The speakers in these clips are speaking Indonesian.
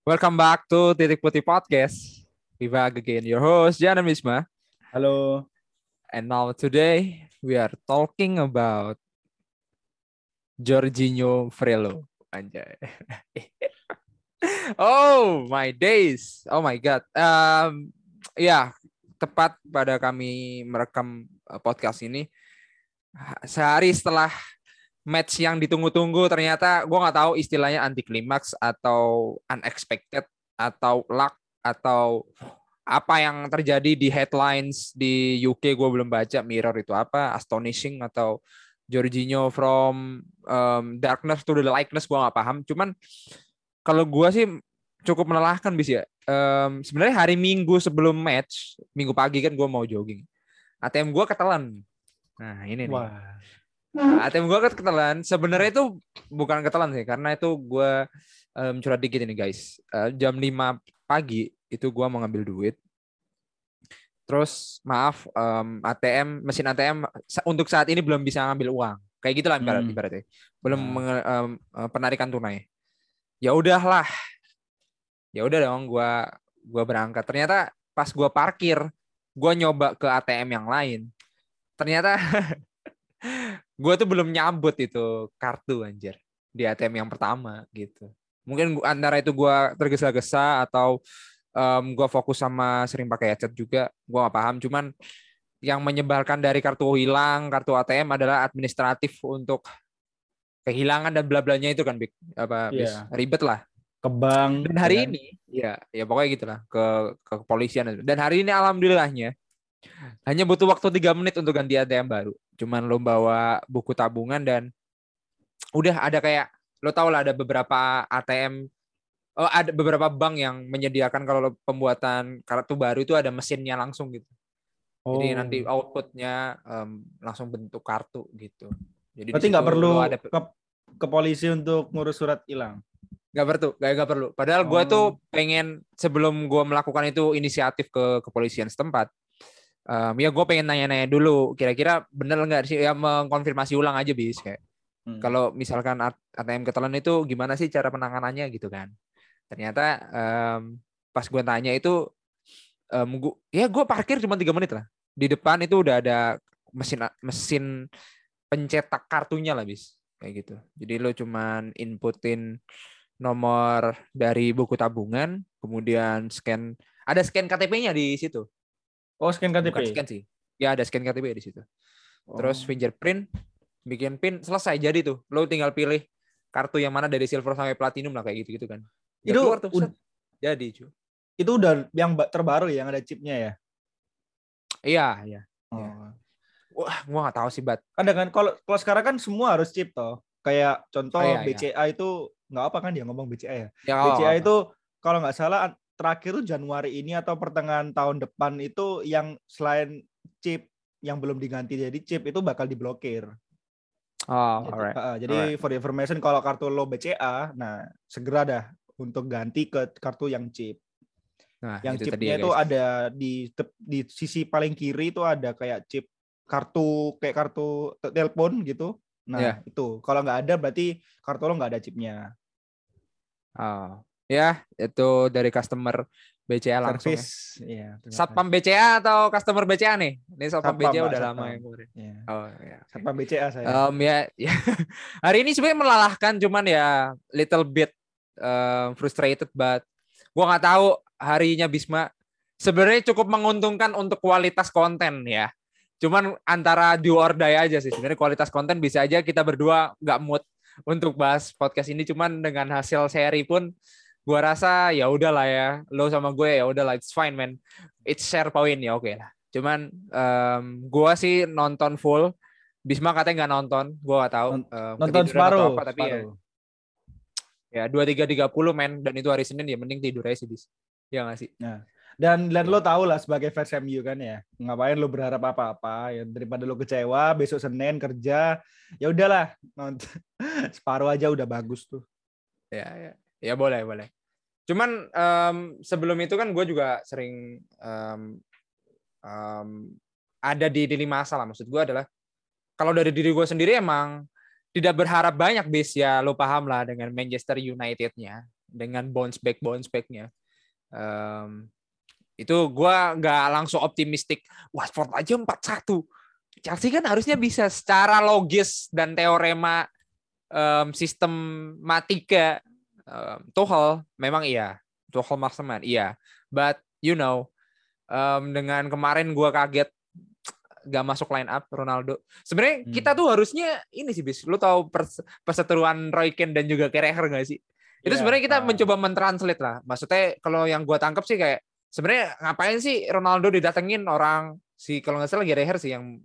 Welcome back to Titik Putih Podcast. We back again, your host Jana Misma. Hello. And now today we are talking about Jorginho Frello. Anjay. Oh my days. Oh my god. Tepat pada kami merekam podcast ini sehari setelah match yang ditunggu-tunggu, ternyata gue nggak tahu istilahnya anti klimaks atau unexpected atau luck atau apa yang terjadi di headlines di UK. Gue belum baca Mirror itu apa, astonishing atau Jorginho from darkness to the lightness, gue nggak paham. Cuman kalau gue sih cukup melelahkan bis ya. Sebenarnya hari Minggu sebelum match, Minggu pagi kan gue mau jogging, ATM gue ketelan. Nah ini nih. Wah. ATM gue kan ketelan. Sebenarnya itu bukan ketelan sih, karena itu gue curhat dikit ini guys. Jam 5 pagi itu gue mau ngambil duit. Terus maaf, ATM, mesin ATM untuk saat ini belum bisa ngambil uang. Kayak gitulah ibaratnya. Belum penarikan tunai. Ya udahlah. Ya udah dong, gue berangkat. Ternyata pas gue parkir, gue nyoba ke ATM yang lain. Ternyata gue tuh belum nyabut itu kartu anjir di ATM yang pertama gitu. Mungkin antara itu gue tergesa-gesa atau gue fokus sama sering pakai headset juga, gue gak paham. Cuman yang menyebalkan dari kartu hilang, kartu ATM adalah administratif untuk kehilangan dan blablanya itu kan big apa yeah. Ribet lah ke bank dan hari ini ya pokoknya gitulah ke kepolisian. Dan hari ini alhamdulillahnya hanya butuh waktu 3 menit untuk ganti ATM baru. Cuman lo bawa buku tabungan dan udah ada kayak lo tau lah ada beberapa ATM, ada beberapa bank yang menyediakan kalau lo pembuatan kartu baru itu ada mesinnya langsung gitu. Oh. Jadi nanti outputnya langsung bentuk kartu gitu. Jadi berarti nggak perlu ada ke polisi untuk ngurus surat hilang. Nggak perlu. Padahal gue tuh pengen sebelum gue melakukan itu inisiatif ke kepolisian setempat. Gue pengen nanya-nanya dulu, kira-kira bener nggak sih? Ya mengkonfirmasi ulang aja bis kayak. Kalau misalkan ATM ketelan itu gimana sih cara penanganannya gitu kan? Ternyata pas gue tanya itu, gue parkir cuma 3 menit lah. Di depan itu udah ada mesin pencetak kartunya lah bis kayak gitu. Jadi lo cuman inputin nomor dari buku tabungan, kemudian scan. Ada scan KTP-nya di situ. Oh, scan KTP. Bukan scan sih. Ya, ada scan KTP di situ. Terus fingerprint, bikin PIN, selesai. Jadi tuh, lo tinggal pilih kartu yang mana dari silver sampai platinum lah kayak gitu-gitu kan. Udah itu keluar tuh, jadi, cuy. Itu udah yang terbaru yang ada chipnya ya? Iya. Oh. Ya. Wah, gua enggak tahu sih, Bat. Ada kan kalau sekarang kan semua harus chip toh. Kayak contoh BCA itu enggak apa kan dia ngomong BCA ya. BCA itu kalau enggak salah terakhir tuh Januari ini atau pertengahan tahun depan itu yang selain chip yang belum diganti jadi chip itu bakal diblokir. Oh, alright. Jadi for information kalau kartu lo BCA, nah segera dah untuk ganti ke kartu yang chip. Nah, yang chipnya itu ada di sisi paling kiri itu ada kayak chip kartu telepon gitu. Nah, itu kalau nggak ada berarti kartu lo nggak ada chipnya. Oh. Ya, itu dari customer BCA langsung. Service, ya. Satpam BCA atau customer BCA nih? Ini Satpam BCA udah lama yang murid. Ya. Oh, ya. Satpam BCA saya. Hari ini sebenarnya melalahkan, cuman ya little bit frustrated, but gue nggak tahu harinya Bisma. Sebenarnya cukup menguntungkan untuk kualitas konten ya. Cuman antara do or die aja sih. Sebenarnya kualitas konten bisa aja kita berdua nggak mood untuk bahas podcast ini. Cuman dengan hasil seri pun gue rasa ya udahlah ya, lo sama gue ya udahlah, it's fine man, it's share point ya, oke lah. Cuman gue sih nonton full, Bisma katanya nggak nonton, gue nggak tahu. Nonton separuh, tapi ya 23:30 men, dan itu hari Senin ya, mending tidur aja sih Bis, ya nggak sih. Nah, dan lo tau lah sebagai fans MU kan ya, ngapain lo berharap apa-apa ya, daripada lo kecewa besok Senin kerja, ya udahlah nonton separuh aja udah bagus tuh. Ya boleh. Cuman sebelum itu kan gue juga sering ada di dilema masalah. Maksud gue adalah kalau dari diri gue sendiri emang tidak berharap banyak bis ya, lo paham lah dengan Manchester United-nya. dengan bounce back-nya. Itu gue nggak langsung optimistik. Watford aja 4-1. Chelsea kan harusnya bisa secara logis dan teorema sistematika. Tuchel memang iya. Tuchel Masterman iya. But you know, dengan kemarin gue kaget gak masuk line up Ronaldo. Sebenarnya kita tuh harusnya ini sih bis. Lu tahu perseteruan Roy Kent dan juga Carragher nggak sih? Itu sebenarnya kita mencoba mentranslate lah. Maksudnya kalau yang gue tangkap sih kayak sebenarnya ngapain sih Ronaldo didatengin orang si kalau nggak salah Carragher sih yang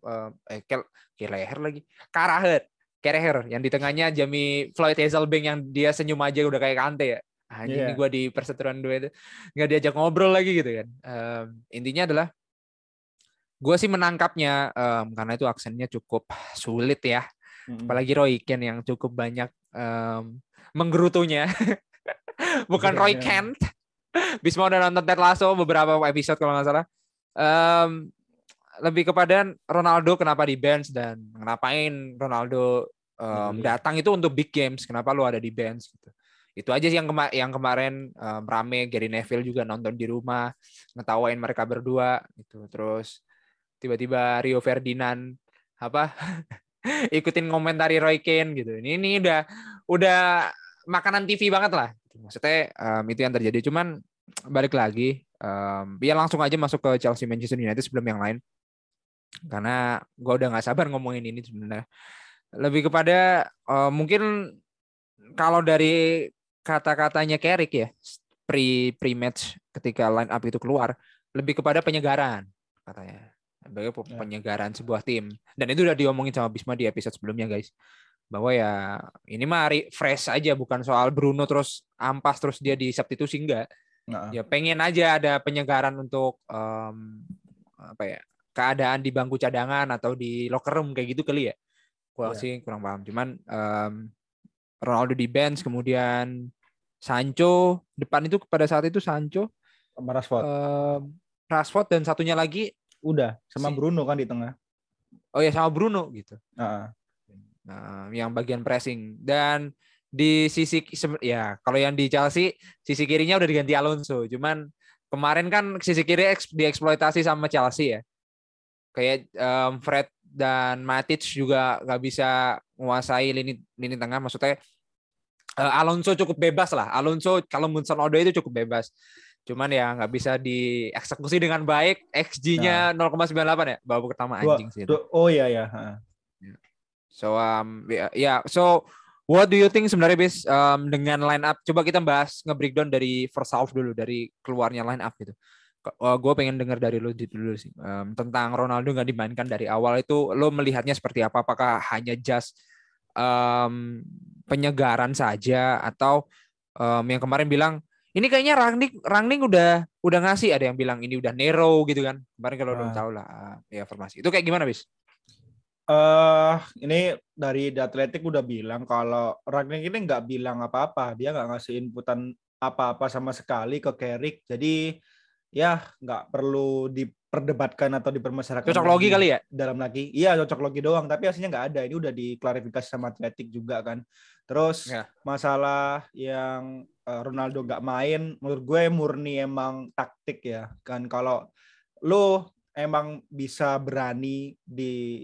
Carragher yang di tengahnya Jamie Floyd Hazelbank yang dia senyum aja udah kayak Kanté ya. Anjing ini gue di perseteruan dua itu nggak diajak ngobrol lagi gitu kan. Intinya adalah gue sih menangkapnya karena itu aksennya cukup sulit ya. Apalagi Roy Keane yang cukup banyak menggerutunya. Bukan Roy Kent. Bisma udah nonton Ted Lasso beberapa episode kalau nggak salah. Lebih kepada Ronaldo kenapa di bench dan ngapain Ronaldo datang itu untuk big games. Kenapa lu ada di bench gitu. Itu aja sih yang kemarin rame. Gary Neville juga nonton di rumah, ngetawain mereka berdua gitu. Terus tiba-tiba Rio Ferdinand ikutin komentari Roy Keane gitu. Ini udah makanan TV banget lah. Maksudnya itu yang terjadi. Cuman balik lagi, ya langsung aja masuk ke Chelsea Manchester United sebelum yang lain. Karena gue udah nggak sabar ngomongin ini sebenarnya. Lebih kepada mungkin kalau dari kata-katanya Carrick ya pre-match ketika line up itu keluar, lebih kepada penyegaran katanya. Sebagai penyegaran sebuah tim. Dan itu udah diomongin sama Bisma di episode sebelumnya guys. Bahwa ya ini mah refresh aja, bukan soal Bruno terus ampas terus dia disubstitusi enggak. Ya pengen aja ada penyegaran untuk keadaan di bangku cadangan atau di locker room kayak gitu kali ya. Gua sih kurang paham. Cuman Ronaldo di bench, kemudian Sancho depan itu pada saat itu Sancho sama Rashford dan satunya lagi udah sama Bruno kan di tengah. Oh ya sama Bruno gitu. Nah, yang bagian pressing dan di sisi ya kalau yang di Chelsea sisi kirinya udah diganti Alonso, cuman kemarin kan sisi kiri dieksploitasi sama Chelsea ya kayak Fred dan Matic juga nggak bisa menguasai lini tengah, maksudnya Alonso cukup bebas lah. Alonso kalau Munson Odoi itu cukup bebas, cuman ya nggak bisa dieksekusi dengan baik. XG-nya 0,98 ya babak pertama anjing sih. So what do you think sebenarnya bis dengan line up? Coba kita bahas nge-breakdown dari first half dulu, dari keluarnya line up gitu. Gue pengen dengar dari lo dulu sih tentang Ronaldo nggak dimainkan dari awal itu. Lo melihatnya seperti apa? Apakah hanya just penyegaran saja atau yang kemarin bilang ini kayaknya Rangnick udah ngasih, ada yang bilang ini udah Nero gitu kan? Kemarin kalau belum tahu lah ya formasi itu kayak gimana bis? Ini dari The Athletic udah bilang kalau Rangnick ini nggak bilang apa-apa, dia nggak ngasih inputan apa-apa sama sekali ke Carrick, jadi ya nggak perlu diperdebatkan atau dipermasalahkan. Cocok logi kali ya dalam lagi, iya cocok logi doang, tapi aslinya nggak ada. Ini udah diklarifikasi sama Athletic juga kan. Terus masalah yang Ronaldo nggak main, menurut gue murni emang taktik ya kan. Kalau lo emang bisa berani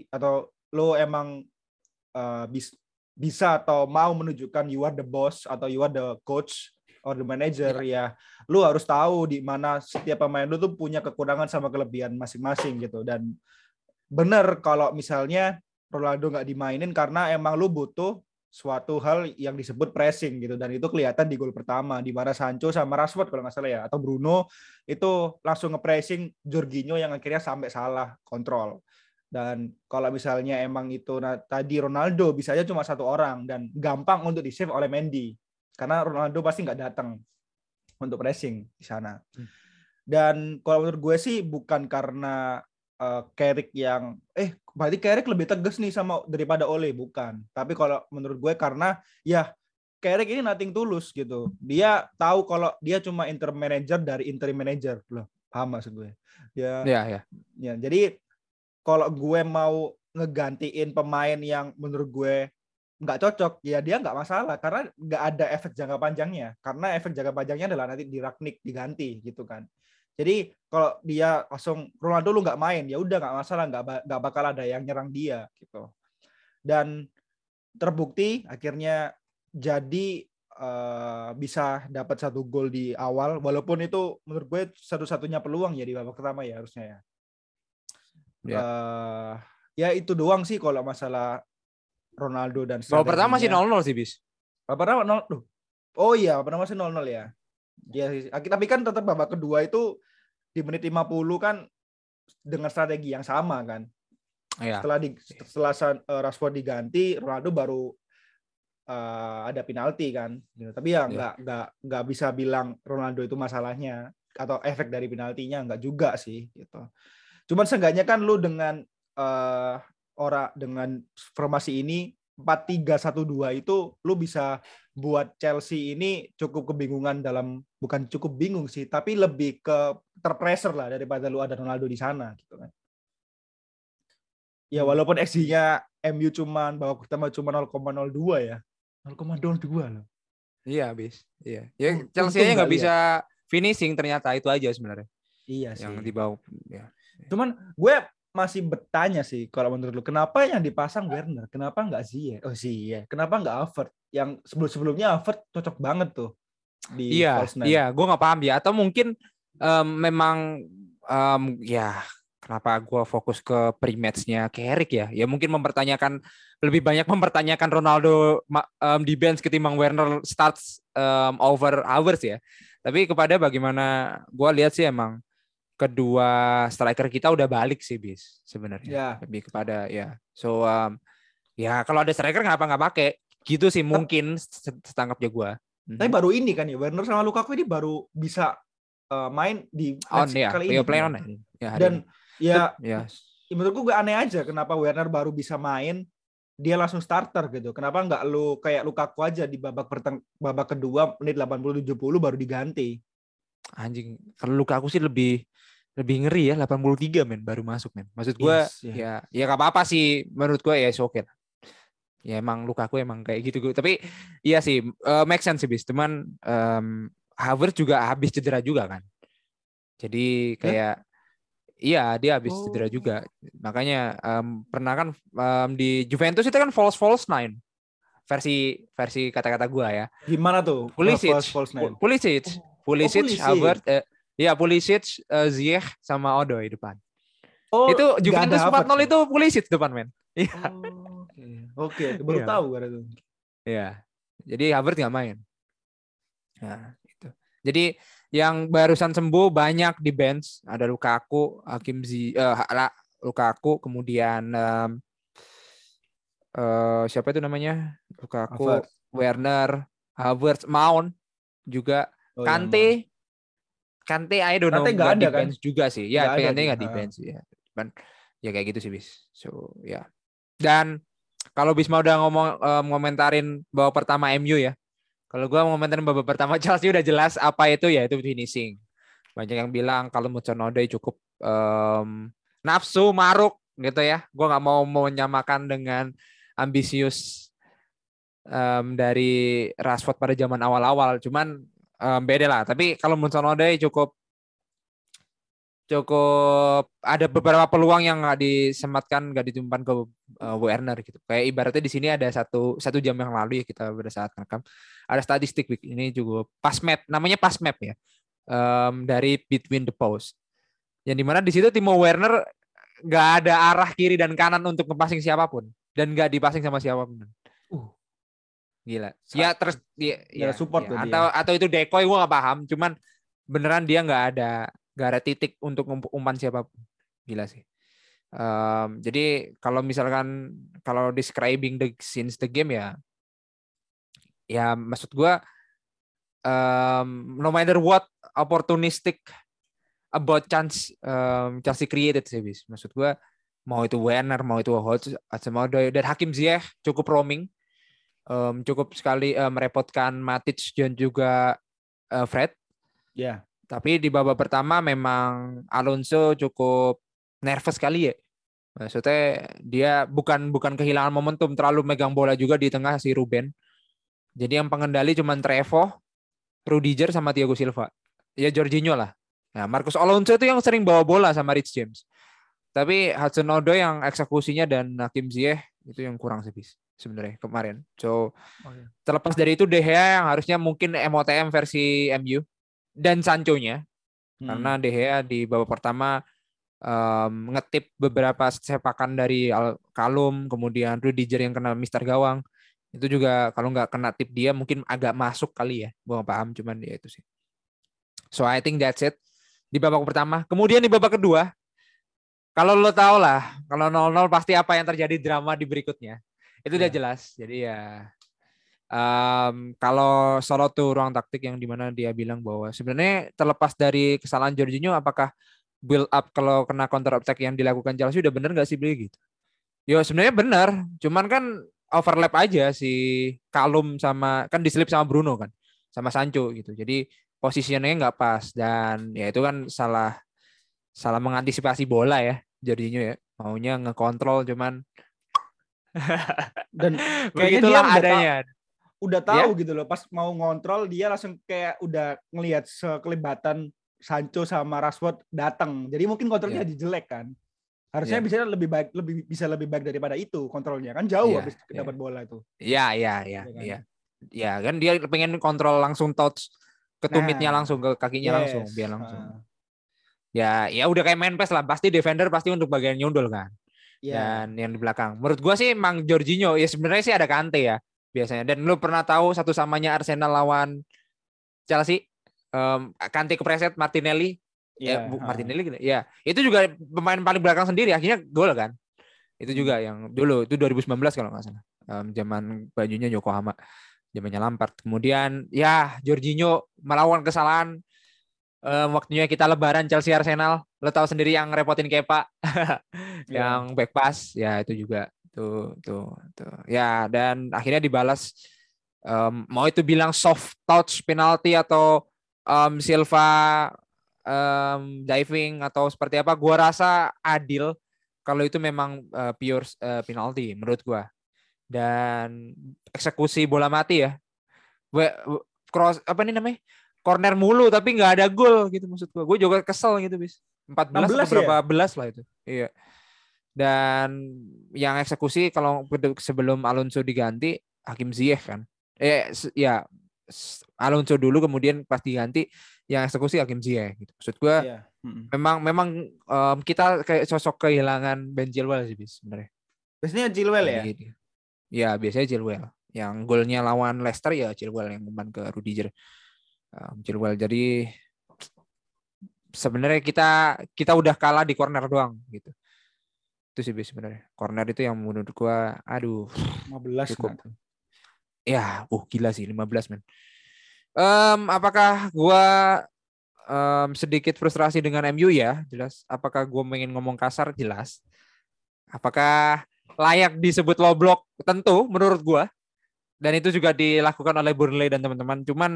atau lo emang bisa atau mau menunjukkan you are the boss atau you are the coach or the manager ya lo harus tahu di mana setiap pemain lo tuh punya kekurangan sama kelebihan masing-masing gitu. Dan bener kalau misalnya Ronaldo nggak dimainin karena emang lo butuh suatu hal yang disebut pressing gitu, dan itu kelihatan di gol pertama di mana Sancho sama Rashford kalau nggak salah ya atau Bruno itu langsung nge-pressing Jorginho yang akhirnya sampai salah kontrol. Dan kalau misalnya emang itu tadi Ronaldo bisa aja cuma satu orang dan gampang untuk di-save oleh Mendy karena Ronaldo pasti nggak datang untuk pressing di sana. Dan kalau menurut gue sih bukan karena Carrick yang berarti Carrick lebih tegas nih sama daripada Ole, bukan. Tapi kalau menurut gue karena ya Carrick ini nothing tulus gitu. Dia tahu kalau dia cuma interim manager dari interim manager loh. Paham maksud gue? Ya, jadi kalau gue mau ngegantiin pemain yang menurut gue nggak cocok, ya dia nggak masalah karena nggak ada efek jangka panjangnya. Karena efek jangka panjangnya adalah nanti di Rangnick diganti gitu kan. Jadi kalau dia langsung Ronaldo lu nggak main, ya udah nggak masalah, nggak bakal ada yang nyerang dia gitu. Dan terbukti akhirnya jadi bisa dapat 1 gol di awal, walaupun itu menurut gue satu-satunya peluang ya di babak pertama ya harusnya ya. Yeah. Ya itu doang sih kalau masalah Ronaldo dan. Babak pertama masih 0-0 sih bis. Babak pertama 0-0. Oh iya, babak pertama masih 0-0 ya. Ya, tapi kan tetap babak kedua itu di menit 50 kan dengan strategi yang sama kan. Yeah. Setelah Rashford diganti, Ronaldo baru ada penalti kan, tapi ya nggak bisa bilang Ronaldo itu masalahnya atau efek dari penaltinya, nggak juga sih gitu. Cuman seenggaknya kan lu dengan dengan formasi ini 4-3-1-2 itu lu bisa buat Chelsea ini cukup kebingungan dalam, bukan cukup bingung sih, tapi lebih ke terpressure lah daripada lu ada Ronaldo di sana gitu kan. Ya walaupun XG-nya MU cuman babak pertama cuma 0,02 ya. 0,02 loh. Iya habis. Iya. Ya Chelsea-nya nggak bisa finishing ternyata, itu aja sebenarnya. Iya sih. Yang di bawah ya. Cuman gue masih bertanya sih kalau menurut lu kenapa yang dipasang Werner? Kenapa nggak Ziyech? Oh Ziyech. Kenapa nggak Hazard? Yang sebelum-sebelumnya Hazard cocok banget tuh di false nine. Iya, gue nggak paham ya, atau mungkin kenapa gue fokus ke pre-match-nya Carrick ya? Ya mungkin lebih banyak mempertanyakan Ronaldo di bench ketimbang Werner starts over hours ya. Tapi kepada bagaimana gue lihat sih emang kedua striker kita udah balik sih bis sebenarnya. Yeah. Lebih kepada ya. So ya kalau ada striker kenapa nggak pakai? Gitu sih mungkin setangkapnya gue. Tapi baru ini kan ya, Werner sama Lukaku ini baru bisa main di match kali ini. Play on, ya. Dan ya menurutku gue aneh aja kenapa Werner baru bisa main, dia langsung starter gitu. Kenapa nggak lu kayak Lukaku aja di babak kedua menit 80-70 baru diganti. Anjing, kalau Lukaku sih lebih ngeri ya, 83 men baru masuk men. Maksud gue ya nggak apa-apa sih menurut gue ya, oke. Ya emang Lukaku emang kayak gitu gue. Tapi iya sih make sense sih bis. Cuman Hazard juga habis cedera juga kan. Jadi kayak iya, dia habis cedera juga. Makanya pernah kan di Juventus itu kan false nine. Versi kata-kata gue ya. Gimana tuh? Pulisic, Hazard, Pulisic, Ziyech sama Odoi depan. Oh, itu Juventus 4-0 itu Pulisic depan men. Iya. Oke, baru tahu gara itu. Iya. Jadi Hazard enggak main. Nah, itu. Jadi yang barusan sembuh banyak di bench, ada Lukaku, kemudian siapa itu namanya? Lukaku, Hazard. Werner, Havertz, Mount juga, Kanté I don't know. Kanté enggak ada kan juga sih. Ya, Kanté enggak di bench ya. Ya kayak gitu sih bis. So, ya. Yeah. Dan kalau Bisma udah ngomentarin bahwa pertama MU ya. Kalau gue mau komentarin babak pertama Chelsea udah jelas apa itu, ya itu finishing. Banyak yang bilang kalau Mucho Nodai cukup nafsu maruk gitu ya. Gue nggak mau menyamakan dengan ambisius dari Rashford pada zaman awal-awal. Cuman beda lah. Tapi kalau Mucho Nodai cukup ada beberapa peluang yang nggak disematkan, nggak ditumpan ke Werner gitu. Kayak ibaratnya di sini ada satu jam yang lalu ya, kita pada saat rekam. Ada statistik ini juga namanya pass map ya, dari between the post, yang dimana di situ Timo Werner nggak ada arah kiri dan kanan untuk ngepassing siapapun dan nggak dipasing sama siapapun. Gila. Ya terus dia support ya, atau itu decoy gue nggak paham, cuman beneran dia nggak ada titik untuk umpan siapapun. Gila sih. Jadi kalau describing the since the game ya. Ya maksud gue no matter what opportunistic about chance Chelsea created sih bis. Maksud gue mau itu Werner, mau itu Hodge, dan Hakim Ziyech cukup roaming, cukup sekali merepotkan Matic dan juga Fred. Ya. Yeah. Tapi di babak pertama memang Alonso cukup nervous sekali ya. Maksudnya dia bukan kehilangan momentum, terlalu megang bola juga di tengah si Ruben. Jadi yang pengendali cuma Trevoh, Rudiger sama Thiago Silva. Ya Jorginho lah. Nah, Marcos Alonso itu yang sering bawa bola sama Rich James. Tapi Hudson-Odoi yang eksekusinya dan Hakim Ziyech itu yang kurang sebis sebenarnya kemarin. So, terlepas dari itu De Gea yang harusnya mungkin MOTM versi MU dan Sancho-nya. Karena De Gea di babak pertama ngetip beberapa sepakan dari Kalum, kemudian Rudiger yang kena Mister Gawang. Itu juga kalau nggak kena tip dia mungkin agak masuk kali ya. Gua nggak paham, cuman dia itu sih. So I think that's it di babak pertama. Kemudian di babak kedua, kalau lo tau lah, kalau 0-0 pasti apa yang terjadi drama di berikutnya. Itu udah jelas. Jadi ya kalau sorot tuh ruang taktik yang dimana dia bilang bahwa sebenarnya terlepas dari kesalahan Jorginho, apakah build up kalau kena counter attack yang dilakukan Chelsea udah benar nggak sih beli gitu? Yo sebenarnya benar, cuman kan overlap aja si Kalum sama kan diselip sama Bruno kan, sama Sancho gitu. Jadi posisinya nggak pas dan ya itu kan salah mengantisipasi bola ya Jorginho ya, maunya ngekontrol cuman dan begitulah adanya. Udah tahu gitu loh, pas mau ngontrol dia langsung kayak udah ngelihat sekelibatan Sancho sama Rashford datang, jadi mungkin kontrolnya jelek kan, harusnya bisa lebih baik daripada itu kontrolnya kan, jauh habis dapat bola itu ya kan dia pengen kontrol langsung touch ke tumitnya langsung ke kakinya langsung biar langsung ya udah kayak main PES lah, pasti defender pasti untuk bagian nyundul kan dan yang di belakang. Menurut gua sih Mang Jorginho ya sebenarnya sih ada Kanté ya biasanya, dan lu pernah tahu satu samanya Arsenal lawan Chelsea, Kanté kepreset Martinelli Martinelli ya itu juga pemain paling belakang sendiri akhirnya gol kan, itu juga yang dulu itu 2019 kalau nggak salah, zaman bajunya Yokohama, zamannya Lampard. Kemudian ya Jorginho melawan kesalahan. Waktunya kita lebaran Chelsea Arsenal, lo tahu sendiri yang repotin Kepa yang back pass ya itu juga tuh ya, dan akhirnya dibalas mau itu bilang soft touch penalti atau Silva diving atau seperti apa, gua rasa adil kalau itu memang pure penalti menurut gua. Dan eksekusi bola mati ya, cross apa nih namanya, corner mulu tapi nggak ada gol gitu, maksud gue juga kesel gitu bis. 14 atau berapa belas lah itu. Iya. Dan yang eksekusi kalau sebelum Alonso diganti Hakim Ziyech kan. Ya Alonso dulu kemudian pas diganti yang eksekusi Hakim Ziyech gitu. Maksud gue memang kita kayak sosok kehilangan Ben Chilwell sih bis sebenarnya. Biasanya Chilwell ya. Iya, biasanya Chilwell. Yang golnya lawan Leicester ya Chilwell yang umpan ke Rudiger. Chilwell. Jadi sebenarnya kita udah kalah di corner doang gitu. Itu sih sebenarnya. Corner itu yang menurut gua aduh 15 cukup. Kan? Ya, gila sih 15 men. Apakah gua sedikit frustrasi dengan MU ya? Jelas. Apakah gua pengen ngomong kasar? Jelas. Apakah layak disebut low block? Tentu menurut gua. Dan itu juga dilakukan oleh Burnley dan teman-teman. Cuman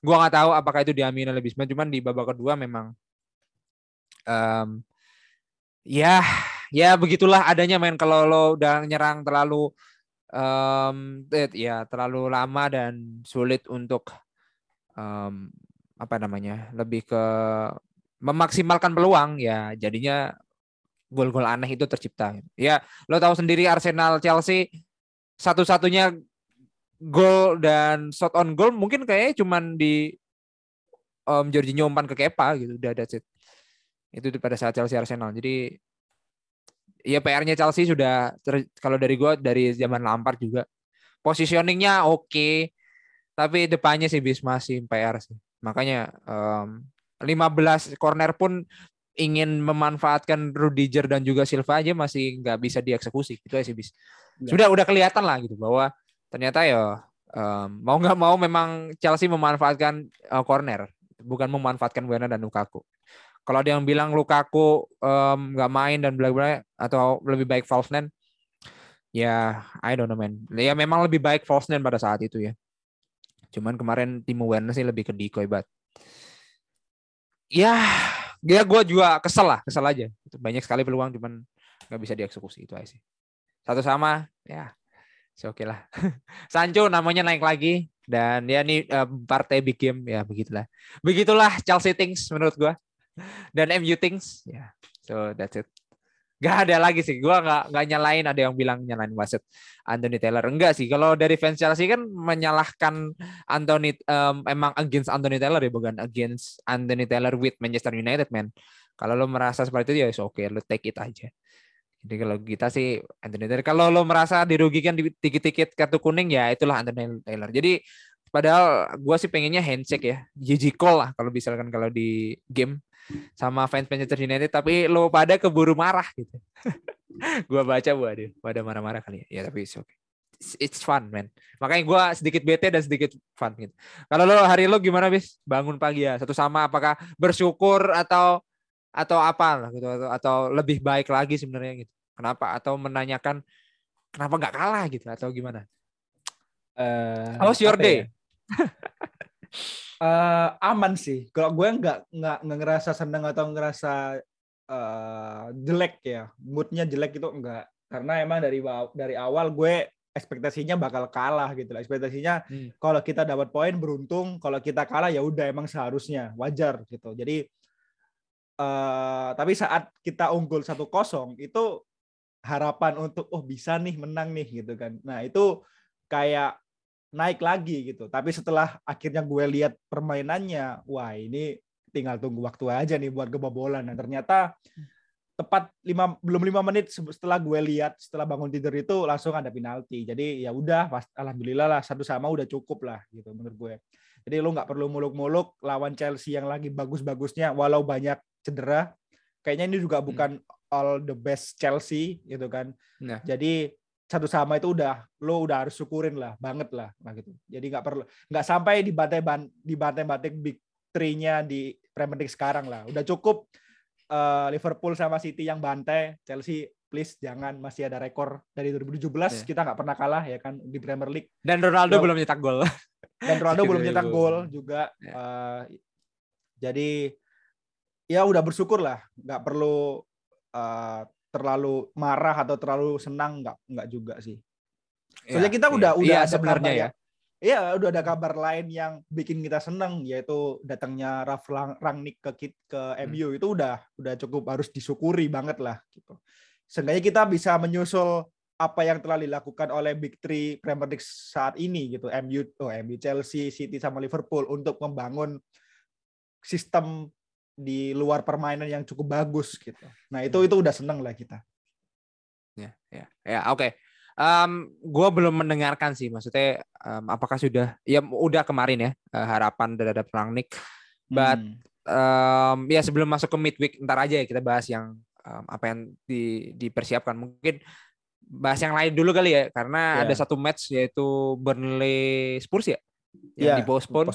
gue nggak tahu apakah itu diaminin oleh Bisma, cuman di babak kedua memang ya begitulah adanya main kalau lo udah nyerang terlalu terlalu lama dan sulit untuk lebih ke memaksimalkan peluang ya, jadinya gol-gol aneh itu tercipta ya. Lo tahu sendiri Arsenal Chelsea satu-satunya gol dan shot on goal mungkin kayaknya cuman di Jorginho umpan ke Kepa gitu, udah that's it. Itu pada saat Chelsea Arsenal. Jadi ya PR-nya Chelsea sudah kalau dari gue dari zaman Lampard juga positioningnya oke, tapi depannya sih masih PR sih. Makanya 15 corner pun ingin memanfaatkan Rudiger dan juga Silva aja masih nggak bisa dieksekusi. Itu aja sih bis. Udah kelihatan lah gitu bahwa ternyata ya mau nggak mau memang Chelsea memanfaatkan corner, bukan memanfaatkan Werner dan Lukaku. Kalau ada yang bilang Lukaku nggak main dan bla-bla atau lebih baik false nine, ya I don't know man. Ya memang lebih baik false nine pada saat itu ya. Cuman kemarin Timo Werner sih lebih ke decoy banget. Ya gue juga kesel aja. Banyak sekali peluang cuman nggak bisa dieksekusi, itu aja sih. Satu sama ya, oke lah. Sancho namanya naik lagi, dan ya ini partai big game ya, begitulah Chelsea things menurut gue dan MU things ya, yeah. So that's it. Gak ada lagi sih, gue nggak nyalain. Ada yang bilang nyalain wasit Anthony Taylor, enggak sih. Kalau dari fans Chelsea kan menyalahkan Anthony, emang against Anthony Taylor ya, bukan against Anthony Taylor with Manchester United, man. Kalau lo merasa seperti itu ya oke, okay, lo take it aja. Jadi kalau kita sih Anthony Taylor, kalau lo merasa dirugikan dikit-dikit kartu kuning ya itulah Anthony Taylor. Jadi padahal gue sih pengennya handshake ya, GG call lah kalau misalkan kalau di game sama fans Manchester United, tapi lo pada keburu marah gitu. Gue baca waduh pada marah-marah kali ya, tapi it's okay. It's fun, man. Makanya gue sedikit bete dan sedikit fun gitu. Kalau lo hari lo gimana bis? Bangun pagi ya, satu sama, apakah bersyukur atau apa lah gitu, atau lebih baik lagi sebenarnya gitu. Kenapa? Atau menanyakan kenapa nggak kalah gitu atau gimana? How's your day? Ya? Aman sih. Kalau gue nggak ngerasa seneng atau ngerasa jelek ya, moodnya jelek itu enggak. Karena emang dari awal gue ekspektasinya bakal kalah gitu lah. Ekspektasinya kalau kita dapat poin beruntung, kalau kita kalah ya udah emang seharusnya wajar gitu. Jadi tapi saat kita unggul 1-0 itu harapan untuk oh bisa nih menang nih gitu kan. Nah itu kayak naik lagi gitu. Tapi setelah akhirnya gue lihat permainannya, wah ini tinggal tunggu waktu aja nih buat kebobolan. Nah, ternyata tepat belum 5 menit setelah gue lihat, setelah bangun tidur itu langsung ada penalti. Jadi ya udah alhamdulillah lah, satu sama udah cukup lah gitu menurut gue. Jadi lu nggak perlu muluk-muluk lawan Chelsea yang lagi bagus-bagusnya walau banyak cedera. Kayaknya ini juga bukan all the best Chelsea gitu kan. Nah. Jadi satu sama itu udah lo udah harus syukurin lah banget lah nah gitu. Jadi nggak perlu, nggak sampai dibantai-bantai big three-nya di Premier League sekarang lah. Udah cukup Liverpool sama City yang bantai. Chelsea please jangan, masih ada rekor dari 2017 yeah. Kita nggak pernah kalah ya kan di Premier League. Dan Ronaldo belum nyetak gol. Dan Ronaldo belum nyetak gol juga. Yeah. Jadi ya udah bersyukur lah, nggak perlu terlalu marah atau terlalu senang nggak juga sih. Soalnya kita udah sebenarnya ya. Iya udah ada kabar lain yang bikin kita senang, yaitu datangnya Rangnick ke MU itu udah cukup harus disyukuri banget lah gitu. Seenggaknya kita bisa menyusul apa yang telah dilakukan oleh Big Three Premier League saat ini gitu, MU, Chelsea, City sama Liverpool untuk membangun sistem di luar permainan yang cukup bagus gitu. Nah itu udah seneng lah kita. Ya oke. Okay. Gue belum mendengarkan sih, maksudnya apakah sudah? Ya udah kemarin ya harapan terhadap Rangnick. But ya sebelum masuk ke midweek ntar aja ya kita bahas yang apa yang dipersiapkan. Mungkin bahas yang lain dulu kali ya, karena ada satu match yaitu Burnley Spurs ya yang dipostpone.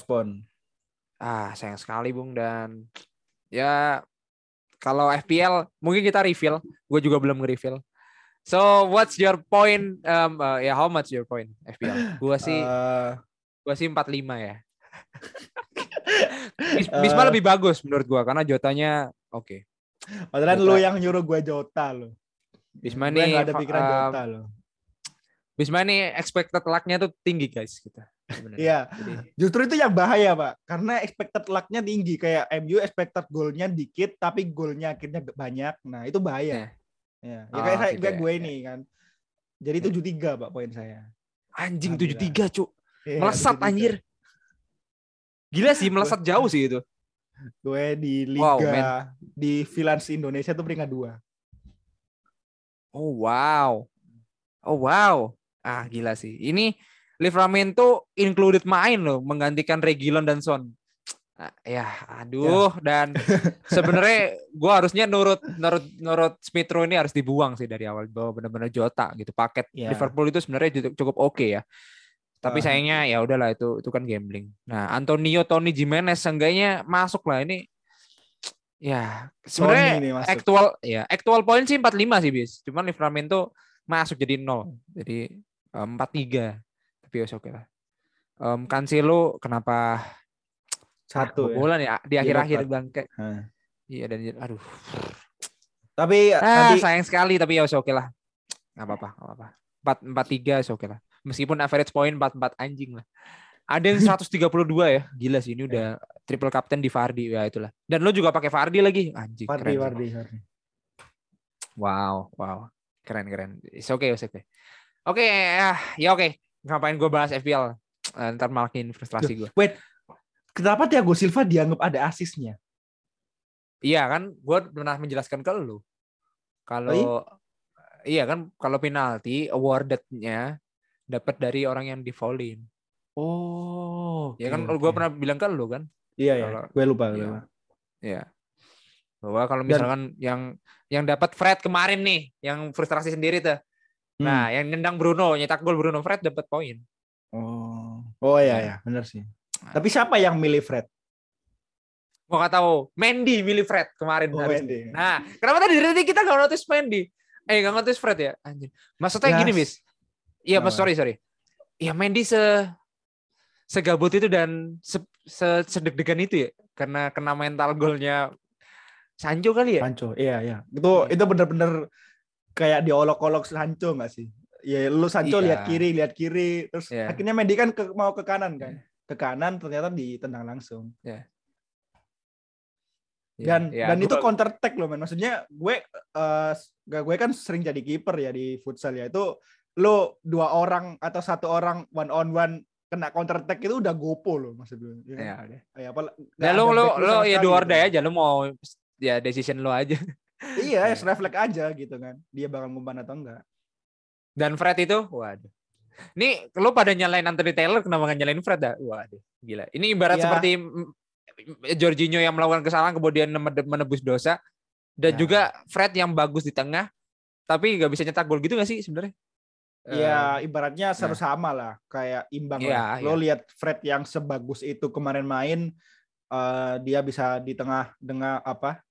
Sayang sekali Bung, dan ya kalau FPL mungkin kita reveal, gue juga belum nge-reveal. So what's your point? How much your point FPL? Gue sih 45 ya. Bisma lebih bagus menurut gue karena Jotanya oke. Padahal lu yang nyuruh gue Jota lo. Bisma nih nggak ada pikiran Jota lo. Bisma nih expected luck-nya tuh tinggi guys kita. Iya, justru itu yang bahaya Pak, karena expected luck-nya tinggi kayak MU expected goal-nya dikit tapi golnya akhirnya banyak, nah itu bahaya. Ya kayak gue ini kan, jadi 73 Pak poin saya. Anjing 73 cuk, melesat 73. Anjir, gila sih melesat jauh sih itu. Gue di Liga di Freelance Indonesia tuh peringkat 2. Oh wow, gila sih ini. Livramento included main loh, menggantikan Reguilon dan Son. Dan sebenarnya gue harusnya nurut Smith Rowe ini harus dibuang sih dari awal, bahwa benar-benar Jota gitu. Paket Liverpool itu sebenarnya cukup oke ya. Tapi sayangnya ya udahlah, itu kan gambling. Nah, Antonio Tony Jimenez seenggaknya masuk lah ini. Ya, sebenarnya actual point sih 45 sih bis. Cuman Livramento masuk jadi 0. Jadi 43. Oke lah. Cancelo kenapa satu bulan ya di akhir-akhir bangke. Iya dan aduh. Tapi nanti... sayang sekali, tapi ya oke lah. Enggak apa-apa, enggak apa-apa. 4-3 oke lah. Meskipun average point 4-4 anjing lah. Ada yang 132 ya. Gila sih, ini udah triple captain di Vardy ya itulah. Dan lo juga pakai Vardy lagi. Anjing. Vardy. Wow. Keren. It's okay, it's okay. Oke. Ngapain gue bahas FPL? Ntar makin frustrasi gue. Wait. Kenapa Thiago Silva dianggap ada asisnya? Iya kan, gue pernah menjelaskan ke lu. Kalau iya kan, kalau penalti awardednya dapat dari orang yang di-foulin. Oh. Ya okay, kan gue pernah bilang ke lu kan? Iya. Gue lupa. Iya. Bahwa kalau misalkan yang dapat Fred kemarin nih, yang frustrasi sendiri tuh. Nah, yang nendang Bruno, nyetak gol Bruno, Fred dapat poin. Oh iya, benar sih. Tapi siapa yang milih Fred? Mau gak tahu. Mendy milih Fred kemarin. Mendy. Nah, kenapa tadi kita gak notice Mendy? Gak notice Fred ya? Anjir. Maksudnya gini, Miss. Iya, Mas, sorry. Ya, Mendy segabut itu dan sedeg-degan itu ya. Karena kena mental golnya Sancho kali ya? Sancho, iya. Itu benar-benar kayak diolok-olok Sancho gak sih? Ya, lu Sancho lihat kiri. Terus akhirnya Mendy kan mau ke kanan kan? Ke kanan ternyata ditendang langsung. Dan itu counter attack loh, men. Maksudnya gue kan sering jadi kiper ya di futsal ya. Itu lo dua orang atau satu orang one on one kena counter attack itu udah gopo loh maksudnya. Ya apa? Nah, lo ya do or die aja, lo mau ya decision lo aja. Iya, refleks aja gitu kan. Dia bakal ngumpan atau enggak. Dan Fred itu, waduh. Nih lo pada nyalain Anthony Taylor, kenapa nggak nyalain Fred dah? Waduh, gila. Ini ibarat seperti Jorginho yang melakukan kesalahan kemudian menebus dosa, dan juga Fred yang bagus di tengah tapi nggak bisa nyetak gol gitu nggak sih sebenarnya? Iya, ibaratnya seru sama lah, kayak imbang lah. Lo lihat Fred yang sebagus itu kemarin main, dia bisa di tengah apa?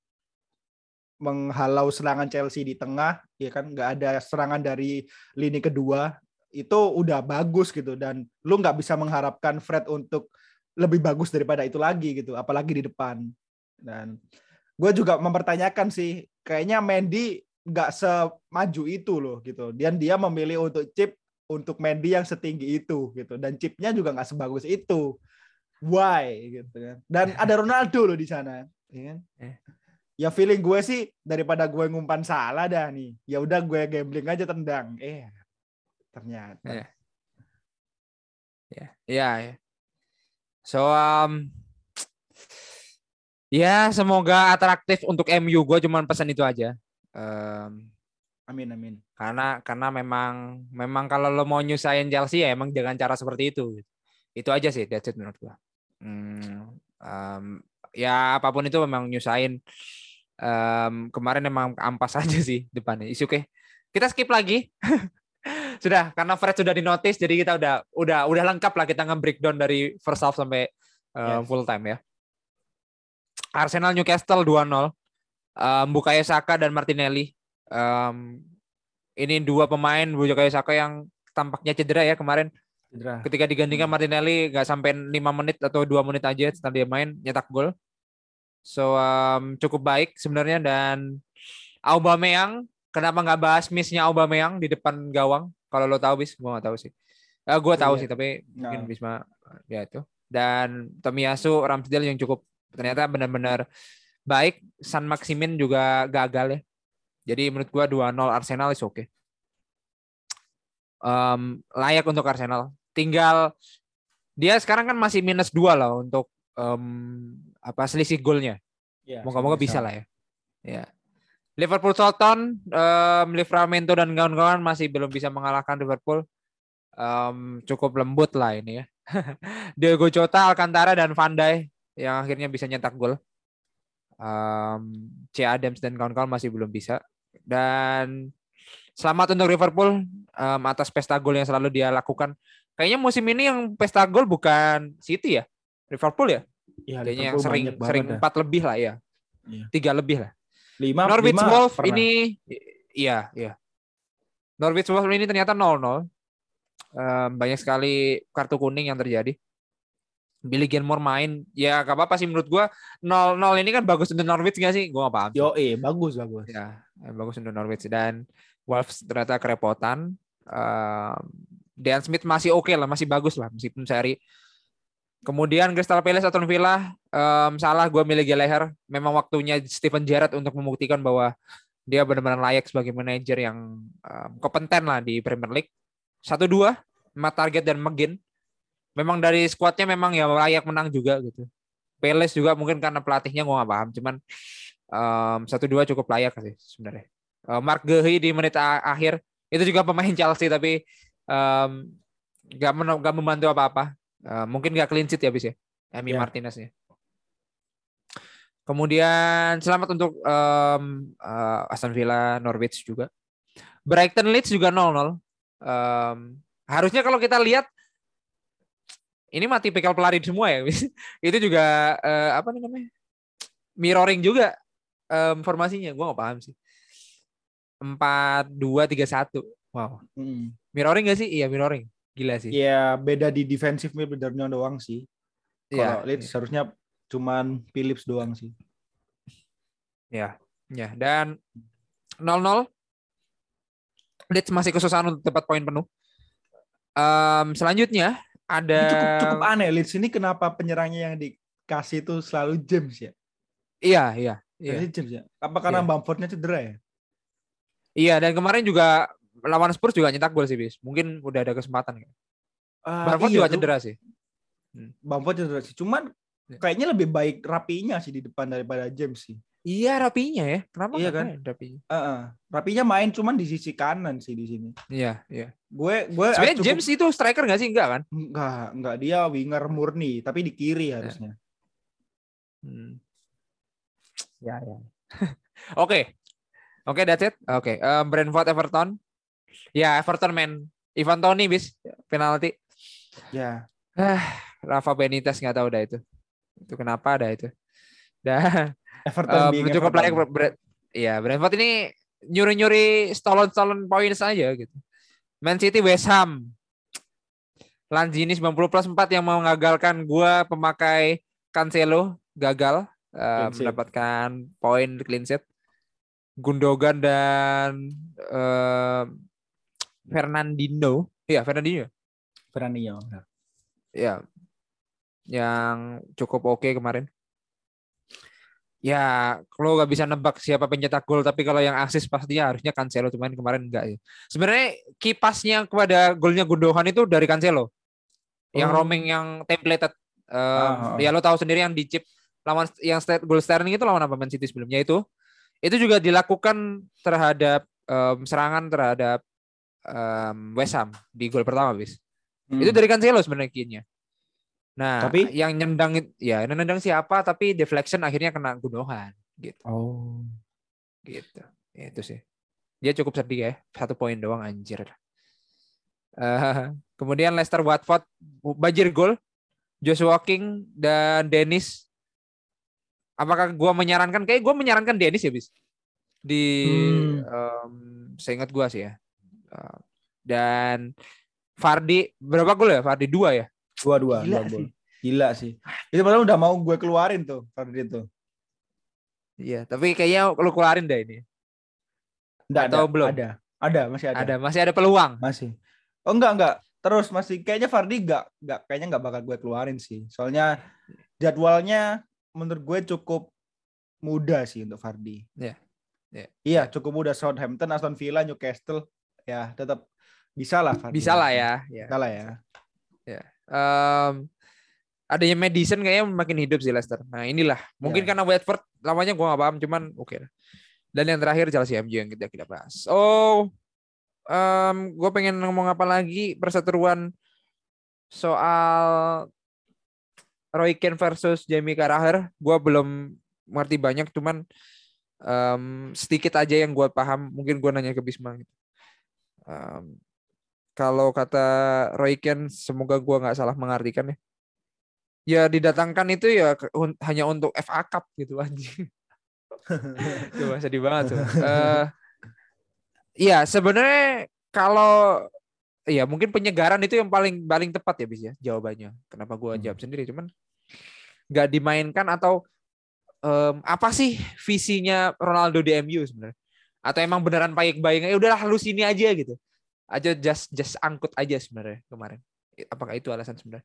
Menghalau serangan Chelsea di tengah, ya kan? Nggak ada serangan dari lini kedua. Itu udah bagus gitu, dan lu nggak bisa mengharapkan Fred untuk lebih bagus daripada itu lagi gitu, apalagi di depan. Dan gue juga mempertanyakan sih, kayaknya Mendy nggak semaju itu loh gitu, dan dia memilih untuk chip untuk Mendy yang setinggi itu gitu, dan chipnya juga nggak sebagus itu. Why gitu kan? Dan ada Ronaldo loh di sana. Ya feeling gue sih daripada gue ngumpan salah dah nih, ya udah gue gambling aja tendang. Ternyata. Ya. So, semoga atraktif untuk MU. Gue cuman pesan itu aja. Amin. Karena memang kalau lo mau nyusahin Chelsea ya emang dengan cara seperti itu. Itu aja sih, that's it menurut gue. Ya apapun itu memang nyusahin. Kemarin emang ampas aja sih depannya. It's okay. Kita skip lagi. Sudah, karena Fred sudah dinotis, jadi kita udah lengkap lah, kita nge-breakdown dari first half sampai full time ya. Arsenal Newcastle 2-0. Bukayo Saka dan Martinelli. Ini dua pemain Bukayo Saka yang tampaknya cedera ya kemarin. Cedera. Ketika digantikan Martinelli enggak sampai 5 menit atau 2 menit aja setelah dia main nyetak gol. So, cukup baik sebenarnya. Dan Aubameyang, kenapa nggak bahas miss-nya Aubameyang di depan gawang? Kalau lo tahu, Bis, gue nggak tahu sih. Gue tahu sih, tapi mungkin Bisma ya itu. Dan Tomiyasu, Ramsdale yang cukup ternyata benar-benar baik. San Maximin juga gagal ya. Jadi menurut gue 2-0 Arsenal is okay. Layak untuk Arsenal. Tinggal dia sekarang kan masih minus 2 lah untuk selisih golnya. Moga-moga bisa lah ya. Ya. Liverpool Southampton, Livramento dan kawan-kawan masih belum bisa mengalahkan Liverpool. Cukup lembut lah ini ya. Diogo Jota, Alcantara dan Van Dijk yang akhirnya bisa nyetak gol. C Adams dan kawan-kawan masih belum bisa. Dan selamat untuk Liverpool atas pesta gol yang selalu dia lakukan. Kayaknya musim ini yang pesta gol bukan City ya, Liverpool ya. Kayaknya yang sering 4 lebih lah ya. 3 lebih lah. 5, Norwich Wolves ini Norwich Wolves ini ternyata 0-0. Banyak sekali kartu kuning yang terjadi. Billy Gilmore main, ya gak apa-apa sih menurut gue. 0-0 ini kan bagus untuk Norwich gak sih? Gue gak paham. Yoi, bagus. Ya, bagus untuk Norwich. Dan Wolves ternyata kerepotan. Dan Smith masih oke lah, masih bagus lah, meskipun seri. Kemudian Crystal Palace, Aston Villa, salah gue milih Gallagher. Memang waktunya Steven Gerrard untuk membuktikan bahwa dia benar-benar layak sebagai manajer yang kompeten lah di Premier League. 1-2, Matt Target dan McGinn. Memang dari skuadnya memang ya layak menang juga gitu. Palace juga mungkin karena pelatihnya gue nggak paham, cuman 1-2 cukup layak sih sebenarnya. Mark Guehi di menit akhir itu juga pemain Chelsea tapi nggak membantu apa-apa. Mungkin nggak clean sheet ya abis ya, Emi Martineznya. Kemudian selamat untuk Aston Villa, Norwich juga. Brighton Leeds juga 0-0. Harusnya kalau kita lihat ini mah tipikal pelari semua ya. Itu juga mirroring juga formasinya. Gue nggak paham sih. 4-2-3-1. Wow. Mirroring nggak sih? Iya mirroring. Gila sih. Iya beda di defensive midfieldernya doang sih. Kalau Leeds harusnya cuman Phillips doang sih. Ya. Dan 0-0. Leeds masih kesusahan untuk dapat poin penuh. Selanjutnya ada cukup aneh Leeds ini, kenapa penyerangnya yang dikasih itu selalu James ya? Iya. James ya. Apa karena Bamfordnya cedera ya? Iya, dan kemarin juga lawan Spurs juga nyetak gol sih bis. Mungkin udah ada kesempatan kan. Bamford juga cedera sih. Bamford cedera sih. Cuman kayaknya lebih baik Raphinha sih di depan daripada James sih. Iya Raphinha ya. Kenapa iya kan? Raphinha. Raphinha main cuman di sisi kanan sih di sini. Iya. Gue sebenarnya cukup... James itu striker enggak sih? Enggak kan? Enggak, dia winger murni, tapi di kiri harusnya. Ya. Oke, that's it. Oke. Brentford Everton. Ya, Everton man. Ivan Toney bis penalti. Ya. Rafa Benitez enggak tahu dah itu. Itu kenapa ada itu. Dah. Everton cukup layak. Iya, Brentford ini nyuri-nyuri stolen poin saja gitu. Man City West Ham. Lanzini 90+4 yang mengagalkan gua pemakai Cancelo gagal mendapatkan poin clean sheet. Gundogan dan Fernandinho. Iya, Fernandinho. Iya. Yang cukup oke kemarin. Ya, kalau nggak bisa nebak siapa pencetak gol, tapi kalau yang akses pastinya harusnya Cancelo, cuman kemarin enggak. Sebenarnya kipasnya kepada golnya Gundogan itu dari Cancelo, yang roaming, yang templated. Ya lo tahu sendiri yang di chip lawan, yang gol Sterling itu lawan apa Man City sebelumnya itu juga dilakukan terhadap serangan terhadap West Ham di gol pertama bis. Itu dari Cancelo sebenarnya key-nya. Nah, tapi yang nendang siapa, tapi deflection akhirnya kena Gundogan gitu. Gitu. Itu sih. Dia cukup sedih ya, 1 poin doang anjir. Kemudian Leicester Watford banjir gol. Joshua King dan Dennis. Apakah gue menyarankan? Kayak gue menyarankan Dennis ya bis. Seingat gue sih ya. Dan Vardy berapa gol ya? Vardy 2 ya. 2-2 gila sih. Itu padahal udah mau gue keluarin tuh Fardi itu. Iya, tapi kayaknya lu keluarin dah ini. Enggak tahu belum. Ada, masih ada. Masih ada peluang. Masih. Oh enggak. Terus masih kayaknya Fardi enggak bakal gue keluarin sih. Soalnya jadwalnya menurut gue cukup mudah sih untuk Fardi. Iya. Iya, cukup mudah. Southampton, Aston Villa, Newcastle ya tetap bisa lah Fardi. Bisa lah ya. Adanya Madison kayaknya makin hidup sih Leicester. Nah inilah mungkin karena Watford lawannya gue nggak paham, cuman oke. Dan yang terakhir Chelsea MU yang kita bahas. Gue pengen ngomong apa lagi, perseteruan soal Roy Keane versus Jamie Carragher. Gue belum ngerti banyak, cuman sedikit aja yang gue paham. Mungkin gue nanya ke Bisma. Kalau kata Roy Keane, semoga gue nggak salah mengartikan ya. Ya didatangkan itu ya hanya untuk FA Cup gitu anjing. Coba sedih banget tuh. Ya sebenarnya kalau ya mungkin penyegaran itu yang paling tepat ya bis ya jawabannya. Kenapa gue jawab sendiri? Cuman nggak dimainkan, atau apa sih visinya Ronaldo di MU sebenarnya? Atau emang beneran payek-bayek, ya udahlah lu sini aja gitu. Aja just angkut aja sebenarnya kemarin. Apakah itu alasan sebenarnya?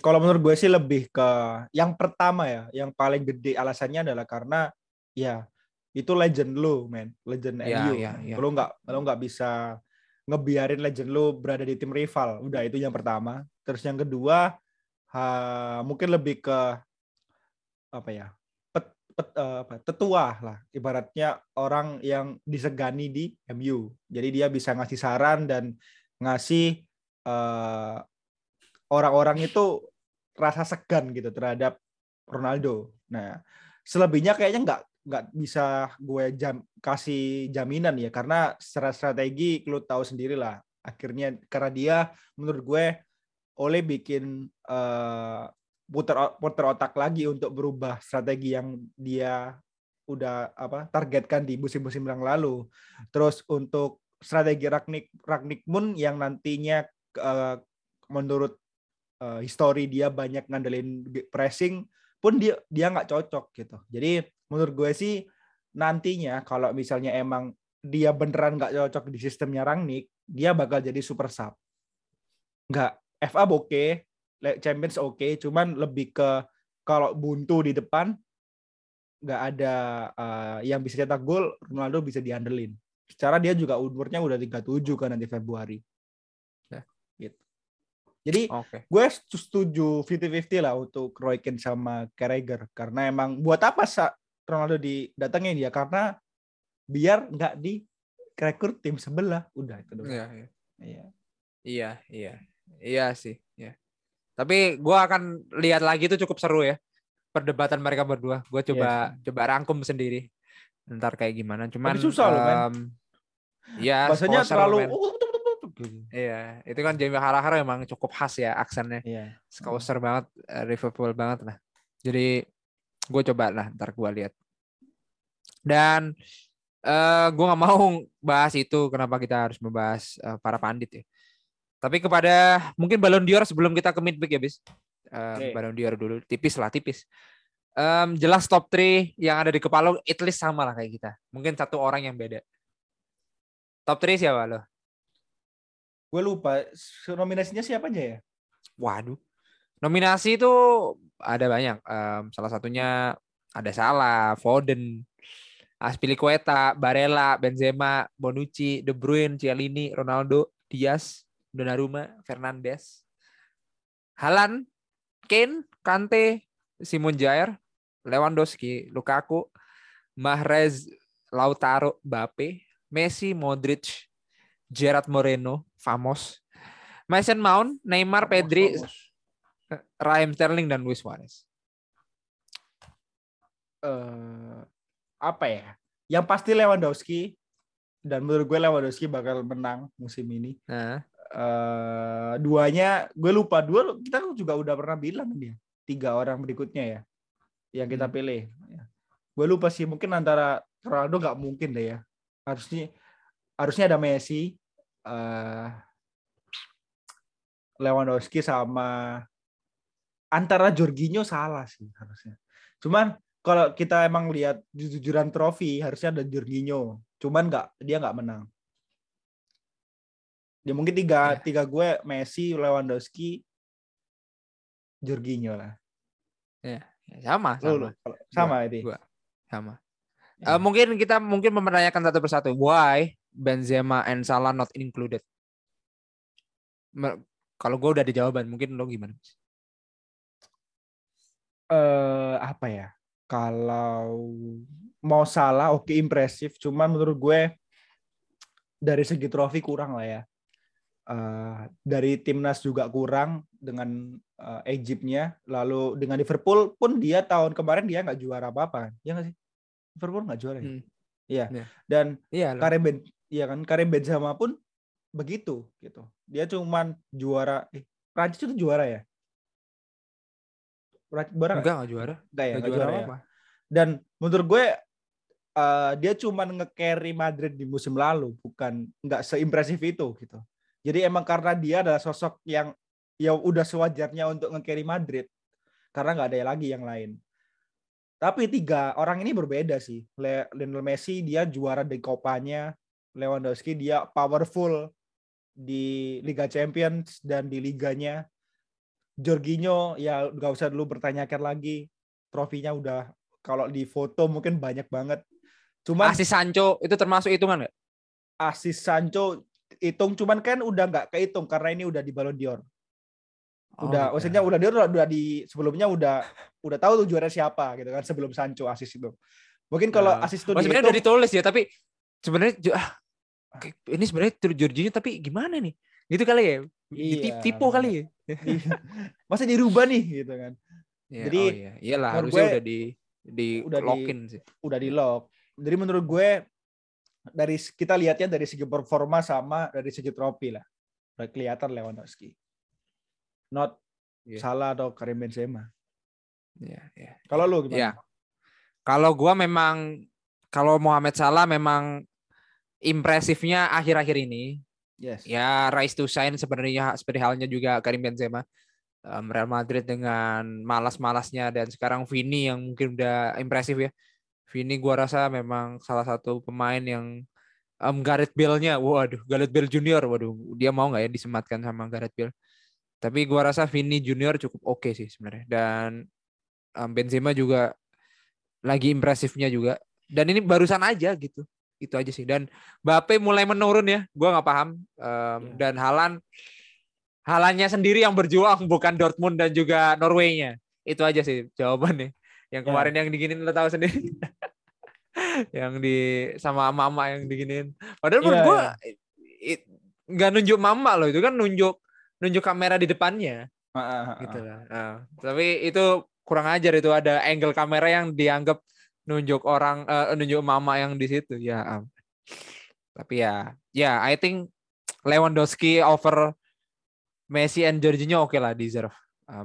Kalau menurut gue sih lebih ke yang pertama ya, yang paling gede alasannya adalah karena ya itu legend lu, man. Legend ya, MU. Ya, ya. Lu nggak bisa ngebiarin legend lu berada di tim rival. Udah, itu yang pertama. Terus yang kedua mungkin lebih ke apa ya, tetua lah ibaratnya, orang yang disegani di MU. Jadi dia bisa ngasih saran dan ngasih orang-orang itu rasa segan gitu terhadap Ronaldo. Nah, selebihnya kayaknya nggak bisa gue kasih jaminan ya, karena secara strategi lu tahu sendirilah akhirnya, karena dia menurut gue oleh bikin putar otak lagi untuk berubah strategi yang dia udah targetkan di musim-musim yang lalu. Terus untuk strategi Rangnick Moon yang nantinya menurut histori dia banyak ngandelin pressing pun dia nggak cocok gitu. Jadi menurut gue sih nantinya kalau misalnya emang dia beneran nggak cocok di sistemnya Rangnick, dia bakal jadi super sub. Nggak, FA oke, Champions oke, cuman lebih ke kalau buntu di depan nggak ada yang bisa cetak gol, Ronaldo bisa diandelin. Secara dia juga umurnya udah 37 kan nanti Februari. Nah, gitu. Jadi gue setuju 50-50 lah untuk Roy Keane sama Carragher, karena emang buat apa Ronaldo didatengin ya, karena biar nggak direkrut tim sebelah. Udah itu doang. Iya sih. Tapi gue akan lihat lagi, itu cukup seru ya perdebatan mereka berdua. Gue coba rangkum sendiri ntar kayak gimana. Cuman tapi susah loh kan. Ya, bahasanya terlalu. Iya, itu kan Jamie Carragher emang cukup khas ya aksennya. Iya. Scouser banget, Liverpool banget lah. Jadi gue coba lah ntar gue lihat. Dan gue nggak mau bahas itu kenapa kita harus membahas para pandit ya. Tapi kepada mungkin Ballon d'Or sebelum kita ke midweek ya, bis. Ballon d'Or dulu, tipis. Jelas top 3 yang ada di kepala lo, at least sama lah kayak kita. Mungkin satu orang yang beda. Top 3 siapa lo? Gue lupa, nominasinya siapa aja ya? Waduh. Nominasi itu ada banyak. Salah satunya ada Salah, Foden, Azpilicueta, Barella, Benzema, Bonucci, De Bruyne, Chiellini, Ronaldo, Diaz, Donnarumma, Fernandes, Haaland, Kane, Kanté, Simon Jair, Lewandowski, Lukaku, Mahrez, Lautaro, Mbappe, Messi, Modric, Gerard Moreno, Famos, Mason Mount, Neymar, Pedri, Raheem Sterling, dan Luis Suarez. Apa ya? Yang pasti Lewandowski, dan menurut gue Lewandowski bakal menang musim ini. Duanya gue lupa, dua kita juga udah pernah bilang dia. Tiga orang berikutnya ya yang kita pilih. Gue lupa sih, mungkin antara Ronaldo nggak mungkin deh ya. Harusnya ada Messi, Lewandowski, sama antara Jorginho Salah sih harusnya. Cuman kalau kita emang lihat jujuran trofi harusnya ada Jorginho. Cuman dia nggak menang. Ya mungkin tiga gue Messi, Lewandowski, Jorginho lah. Ya, sama. Ya. Mungkin kita mempertanyakan satu persatu. Why Benzema and Salah not included? Kalau gue udah ada jawaban, mungkin lo gimana? Apa ya? Kalau mau Salah oke, impresif. Cuman menurut gue dari segi trofi kurang lah ya. Dari timnas juga kurang dengan Egyptnya, lalu dengan Liverpool pun dia tahun kemarin dia nggak juara apa-apa, ya nggak sih? Liverpool nggak juara ya. Iya. Dan Karim Benzema pun begitu gitu. Dia cuman juara. Prancis itu juara ya? Enggak juara. Enggak juara apa-apa. Dan menurut gue dia cuman nge-carry Madrid di musim lalu, bukan nggak seimpresif itu gitu. Jadi emang karena dia adalah sosok yang ya udah sewajarnya untuk nge-carry Madrid karena nggak ada lagi yang lain. Tapi tiga orang ini berbeda sih. Lionel Messi dia juara di Copanya, Lewandowski dia powerful di Liga Champions dan di liganya. Jorginho ya nggak usah dulu bertanyakan lagi. Trofinya udah kalau di foto mungkin banyak banget. Cuman asis Sancho itu termasuk hitungan nggak? Asis Sancho hitung, cuman kan udah nggak kehitung karena ini udah di Ballon d'Or. Udah, maksudnya udah dia udah di sebelumnya udah tahu tuh juara siapa gitu kan sebelum Sancho asis itu. Mungkin kalau asis itu sebenarnya udah ditulis ya, tapi sebenarnya ini sebenarnya Jorginho tapi gimana nih? Gitu kali ya. Iya, tipu kali ya. Masa dirubah nih gitu kan. Ya, jadi iyalah harusnya gue, udah di-lock-in sih. Udah di-lock. Jadi menurut gue dari kita lihatnya dari segi performa sama dari segi trofi lah. Udah kelihatan Lewandowski. Not Salah atau Karim Benzema. Yeah. Kalau lu gimana? Yeah. Kalau gua memang kalau Mohamed Salah memang impresifnya akhir-akhir ini. Yes. Ya rise to shine sebenarnya seperti halnya juga Karim Benzema. Real Madrid dengan malas-malasnya dan sekarang Vini yang mungkin udah impresif ya. Vini gua rasa memang salah satu pemain yang Gareth Bale-nya. Waduh, Gareth Bale Junior. Waduh, dia mau enggak ya disematkan sama Gareth Bale? Tapi gue rasa Vini Junior cukup oke sih sebenarnya. Dan Benzema juga lagi impresifnya juga. Dan ini barusan aja gitu. Itu aja sih. Dan Mbappe mulai menurun ya. Gue gak paham. Dan Haalandnya sendiri yang berjuang. Bukan Dortmund dan juga Norway-nya. Itu aja sih jawabannya. Yang kemarin yang diginin lo tahu sendiri. Yang di sama mama yang diginin. Padahal menurut gue. Gak nunjuk mama loh. Itu kan nunjuk kamera di depannya, gitu lah. Tapi itu kurang ajar itu ada angle kamera yang dianggap nunjuk orang, nunjuk mama yang di situ. Ya. Tapi ya, I think Lewandowski over Messi and Jorginho oke lah deserve.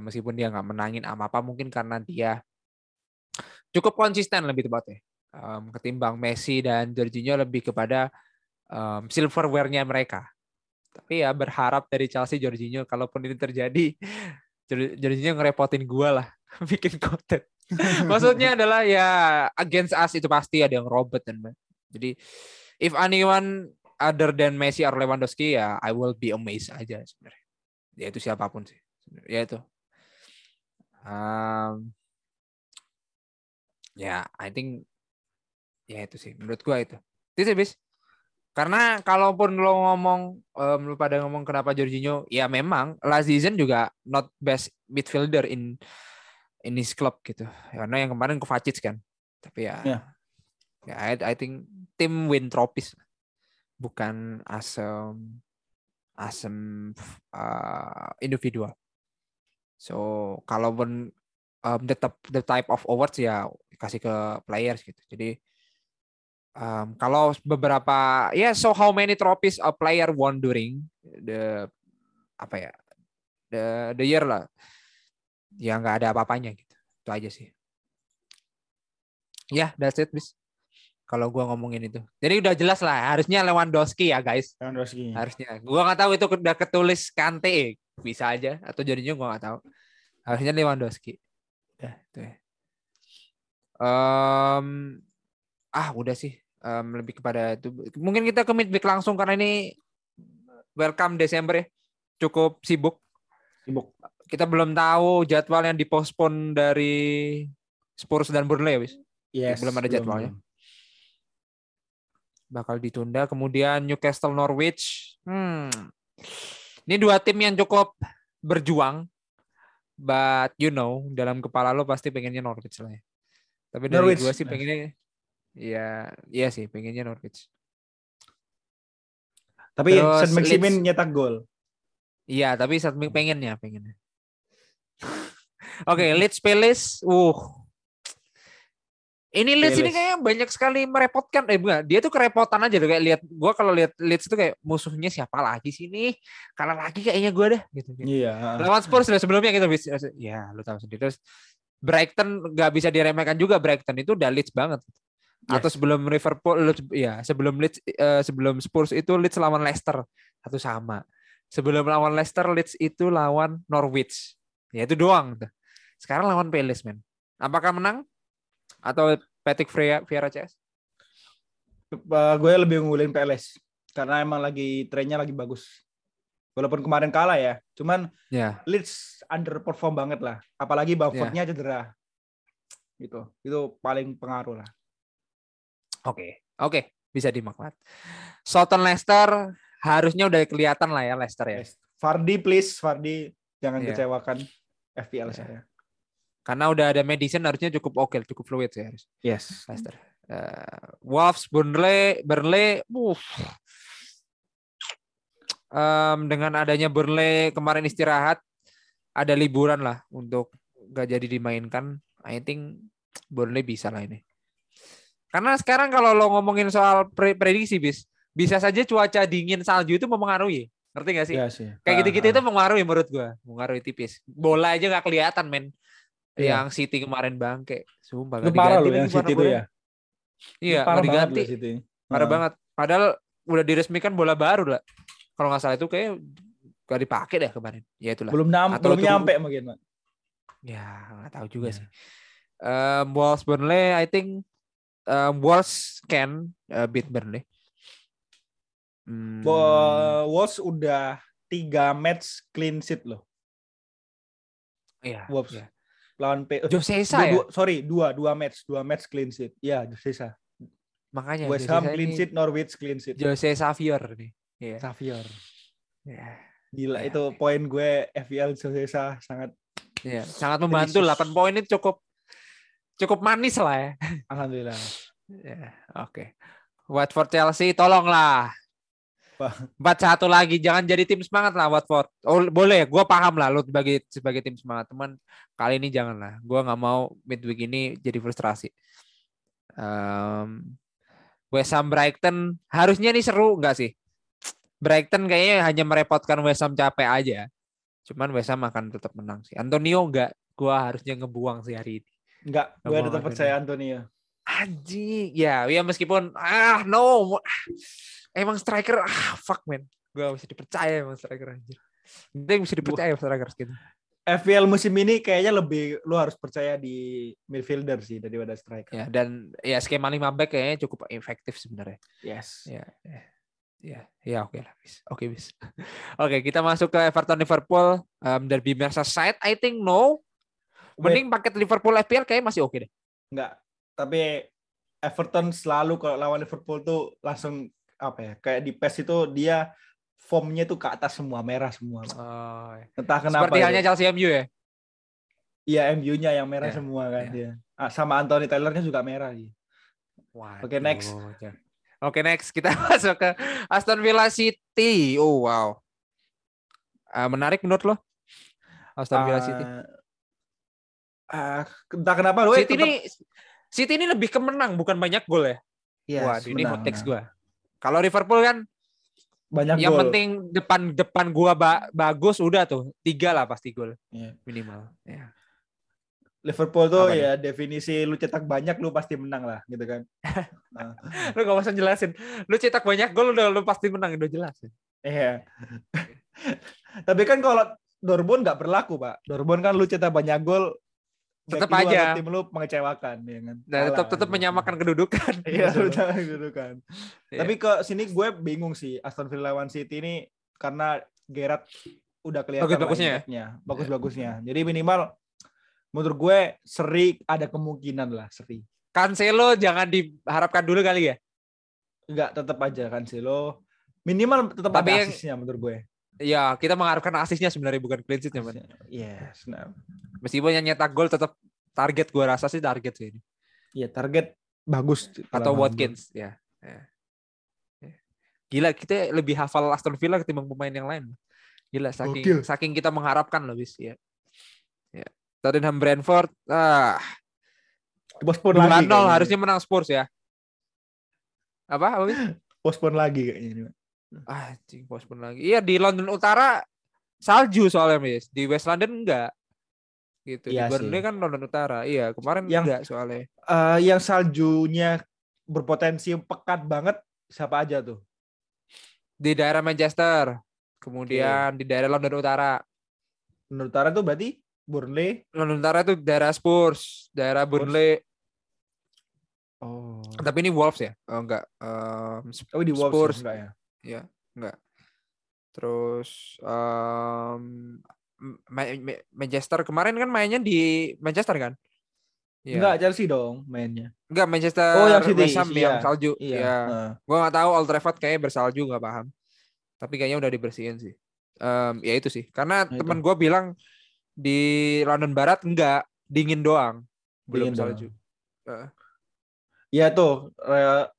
Meskipun dia nggak menangin apa-apa, mungkin karena dia cukup konsisten lebih tepatnya. Ketimbang Messi dan Jorginho lebih kepada silverware-nya mereka. Tapi ya berharap dari Chelsea Jorginho kalaupun ini terjadi Jorginho ngerepotin gue lah bikin konten. Maksudnya adalah ya against us itu pasti ada yang robot dan jadi if anyone other than Messi or Lewandowski ya I will be amazed aja sebenarnya. Ya itu siapapun sih. Ya itu. I think ya itu sih menurut gue itu. Itu sih bis. Karena kalaupun lo ngomong, lo pada ngomong kenapa Jorginho, ya memang last season juga not best midfielder in his club gitu. Karena yang kemarin Kovacic kan. Tapi I think tim win trophies. Bukan as individual. So kalaupun the type of awards ya kasih ke players gitu. Jadi kalau beberapa so how many trophies a player won during the year lah ya nggak ada apa-apanya gitu itu aja sih that's it bis kalau gue ngomongin itu jadi udah jelas lah harusnya Lewandowski ya guys harusnya gue nggak tahu itu udah ketulis Kanté bisa aja atau jadinya gue nggak tahu harusnya Lewandowski itu. Udah sih lebih kepada itu. Mungkin kita ke midweek langsung karena ini welcome Desember ya. Cukup sibuk. Kita belum tahu jadwal yang dipospon dari Spurs dan Burnley ya, bis. Yes, belum ada jadwalnya. Bakal ditunda. Kemudian Newcastle Norwich. Ini dua tim yang cukup berjuang. But you know, dalam kepala lo pasti pengennya Norwich lah ya. Tapi dari Norwich, gue sih pengennya Iya sih, pengennya Norwich. Tapi St. Maximin nyetak gol. Iya, tapi St. Maximin pengennya. Oke, Leeds Palace. Ini Leeds ini kayaknya banyak sekali merepotkan. Dia tuh kerepotan aja tuh kayak lihat gua kalau lihat Leeds tuh kayak musuhnya siapa lagi sih ini? Kalah lagi kayaknya gua dah gitu. Iya. Lawan Spurs udah sebelumnya gitu. Ya, lu tahu sendiri terus. Brighton nggak bisa diremehkan juga Brighton itu udah Leeds banget. Yes. Atau sebelum Liverpool sebelum Spurs itu Leeds lawan Leicester satu sama. Sebelum lawan Leicester, Leeds itu lawan Norwich. Ya itu doang. Sekarang lawan Palace, men. Apakah menang? Atau Patrick Vieira CS? Gue lebih ngunggulin Palace. Karena emang lagi trennya lagi bagus. Walaupun kemarin kalah ya. Cuman Leeds underperform banget lah. Apalagi Bamfordnya cedera. Gitu. Itu paling pengaruh lah. Oke. Bisa dimaknat. Southampton Leicester harusnya udah kelihatan lah ya Leicester ya. Vardy please, Vardy jangan kecewakan FPL saya. Karena udah ada medicine harusnya cukup oke, cukup fluid sih harus. Yes. Leicester. Wolves, Burnley. Dengan adanya Burnley kemarin istirahat, ada liburan lah untuk gak jadi dimainkan. I think Burnley bisa lah ini. Karena sekarang kalau lo ngomongin soal prediksi bisa saja cuaca dingin salju itu mempengaruhi. Ngerti gak sih? Yes, yeah. Kayak gitu-gitu itu mempengaruhi menurut gue. Mempengaruhi tipis. Bola aja gak kelihatan men. Yeah. Yang City kemarin bangke. Sumpah. Itu parah loh yang City itu ya. Iya gak diganti. Parah banget. Padahal udah diresmikan bola baru lah. Kalau gak salah itu kayak gak dipakai deh kemarin. Ya itulah. Belum nyampe mungkin. Ya gak tahu juga sih. Wolves Burnley I think Wolves can beat Burnley. Wolves udah 3 match clean sheet loh. Iya. Wolves lawan Jose Sa ya? Sorry, 2 match clean sheet. Iya, Jose Sa. Makanya West Ham clean sheet, Norwich clean sheet. Jose Xavier nih. Iya. Xavier. Ya. Gila itu poin gue FPL Jose Sa sangat sangat membantu. 8 poin itu cukup manis lah ya. Alhamdulillah. Oke. Watford Chelsea tolonglah. 4-1 lagi, jangan jadi tim semangat lah Watford. Oh, boleh, gue paham lah lo sebagai tim semangat, teman. Kali ini jangan lah, gue nggak mau midweek ini jadi frustrasi. West Ham Brighton harusnya nih seru nggak sih? Brighton kayaknya hanya merepotkan West Ham capek aja. Cuman West Ham akan tetap menang sih. Antonio nggak, gue harusnya ngebuang sih hari ini. Nggak, gue tetap percaya Antonio. Anjing, ya meskipun no. Emang striker fuck man. Gue bisa dipercaya emang striker anjir. Dia bisa dipercaya striker gitu. FPL musim ini kayaknya lebih lu harus percaya di midfielder sih daripada striker. Ya, dan ya skema 5 back kayaknya cukup efektif sebenarnya. Yes. Ya oke lah bis. Oke, kita masuk ke Everton Liverpool derby Merseyside. I think no. Mending paket Liverpool FPL kayaknya masih oke deh. Enggak. Tapi Everton selalu kalau lawan Liverpool tuh langsung kayak di PES itu dia formnya tuh ke atas semua, merah semua. Entah kenapa. Seperti halnya Chelsea MU ya? Iya, MU-nya yang merah semua kan dia. Sama Anthony Taylor-nya juga merah sih. Oke, next. Oke, next. Kita masuk ke Aston Villa City. Oh, wow. Menarik menurut lo? Aston Villa City. Entah kenapa lo City ini lebih kemenang bukan banyak gol ya? Yes, wah, ini hot takes gue. Kalau Liverpool kan banyak yang goal. Penting depan gua bagus udah tuh 3 lah pasti gol minimal. Yeah. Liverpool tuh definisi lu cetak banyak lu pasti menang lah gitu kan. Lu gak usah jelasin. Lu cetak banyak gol udah lu pasti menang udah jelas. Iya. Tapi kan kalau Dortmund nggak berlaku pak. Dortmund kan lu cetak banyak gol tetap aja tim lu mengecewakan ya kan. Nah, tetap menyamakan kedudukan. Iya, menyamakan kedudukan. Tapi ke sini gue bingung sih Aston Villa lawan City ini karena Gerrard udah kelihatan bagus-bagusnya. Jadi minimal menurut gue seri ada kemungkinan lah seri. Cancelo jangan diharapkan dulu kali ya. Enggak, tetap aja Cancelo minimal tetap ada asisnya menurut gue. Ya, kita mengharapkan asisnya sebenarnya bukan clean sheet-nya, Mas. Yes, nah. Meskipun yang nyetak gol tetap target gua rasa sih target sih ini. Iya, target bagus atau Watkins, ya. Gila, kita lebih hafal Aston Villa ketimbang pemain yang lain. Gila, saking kita mengharapkan loh, bis, ya. Ya. Tottenham Brentford, postpone lagi. 2-0 harusnya menang Spurs ya. Apa bis? Postpone lagi kayaknya ini. Postpone lagi. Iya di London Utara salju soalnya mis. Di West London enggak. Gitu. Iya di Burnley kan London Utara. Iya kemarin enggak soalnya. Yang saljunya berpotensi pekat banget siapa aja tuh? Di daerah Manchester. Kemudian di daerah London Utara. London Utara itu berarti Burnley. London Utara itu daerah Spurs, daerah Burnley. Oh. Tapi ini Wolves ya? Oh enggak. Oh di Wolves Spurs. Enggak ya? Ya, enggak. Terus Manchester kemarin kan mainnya di Manchester kan? Ya. Enggak, Chelsea dong mainnya. Enggak, Manchester. Oh, yang City yang salju. Iya. Ya. Gua enggak tahu Old Trafford kayaknya bersalju, enggak paham. Tapi kayaknya udah dibersihin sih. Ya itu sih. Karena nah, teman gue bilang di London Barat enggak, dingin doang. Belum salju. Ya tuh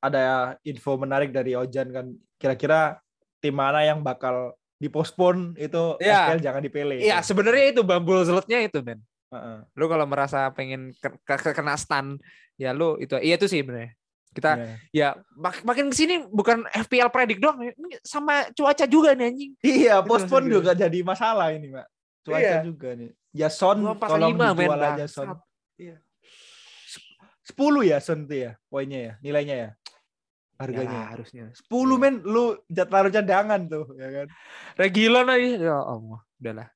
ada info menarik dari Ojan kan, kira-kira tim mana yang bakal dipospon itu ya. SPL jangan dipilih. Iya, sebenarnya itu bambul slotnya itu, men. Lu kalau merasa pengen kena stun, ya lu itu. Iya itu sih bener. Kita ya makin kesini bukan FPL predik doang, sama cuaca juga nih anjing. Iya, postpone juga jadi masalah ini, Pak. Cuaca juga nih. Jason tolong dijual aja Jason. Iya. 10 ya Son tuh ya poinnya ya, nilainya ya, harganya ya, harusnya 10 men, lu taruh cadangan tuh ya kan, regilan aja ya Allah. Udahlah,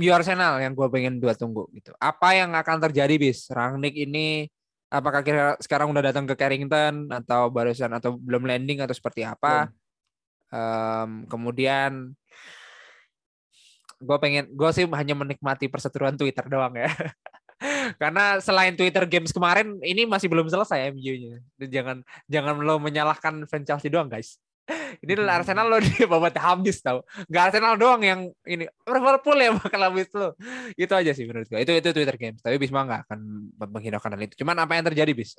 MU Arsenal yang gue pengen dua tunggu gitu, apa yang akan terjadi bis Rangnick ini, apakah kira sekarang udah datang ke Carrington atau barusan atau belum landing atau seperti apa. Kemudian gue sih hanya menikmati perseteruan Twitter doang ya. Karena selain Twitter Games kemarin, ini masih belum selesai MU-nya. Jangan lo menyalahkan fans Chelsea doang, guys. Ini Arsenal lo dibabat habis tau. Gak Arsenal doang yang ini. Liverpool ya bakal habis lo. Itu aja sih menurut gue. Itu Twitter Games. Tapi Bisma nggak akan menghiraukan hal itu. Cuman apa yang terjadi, Bis?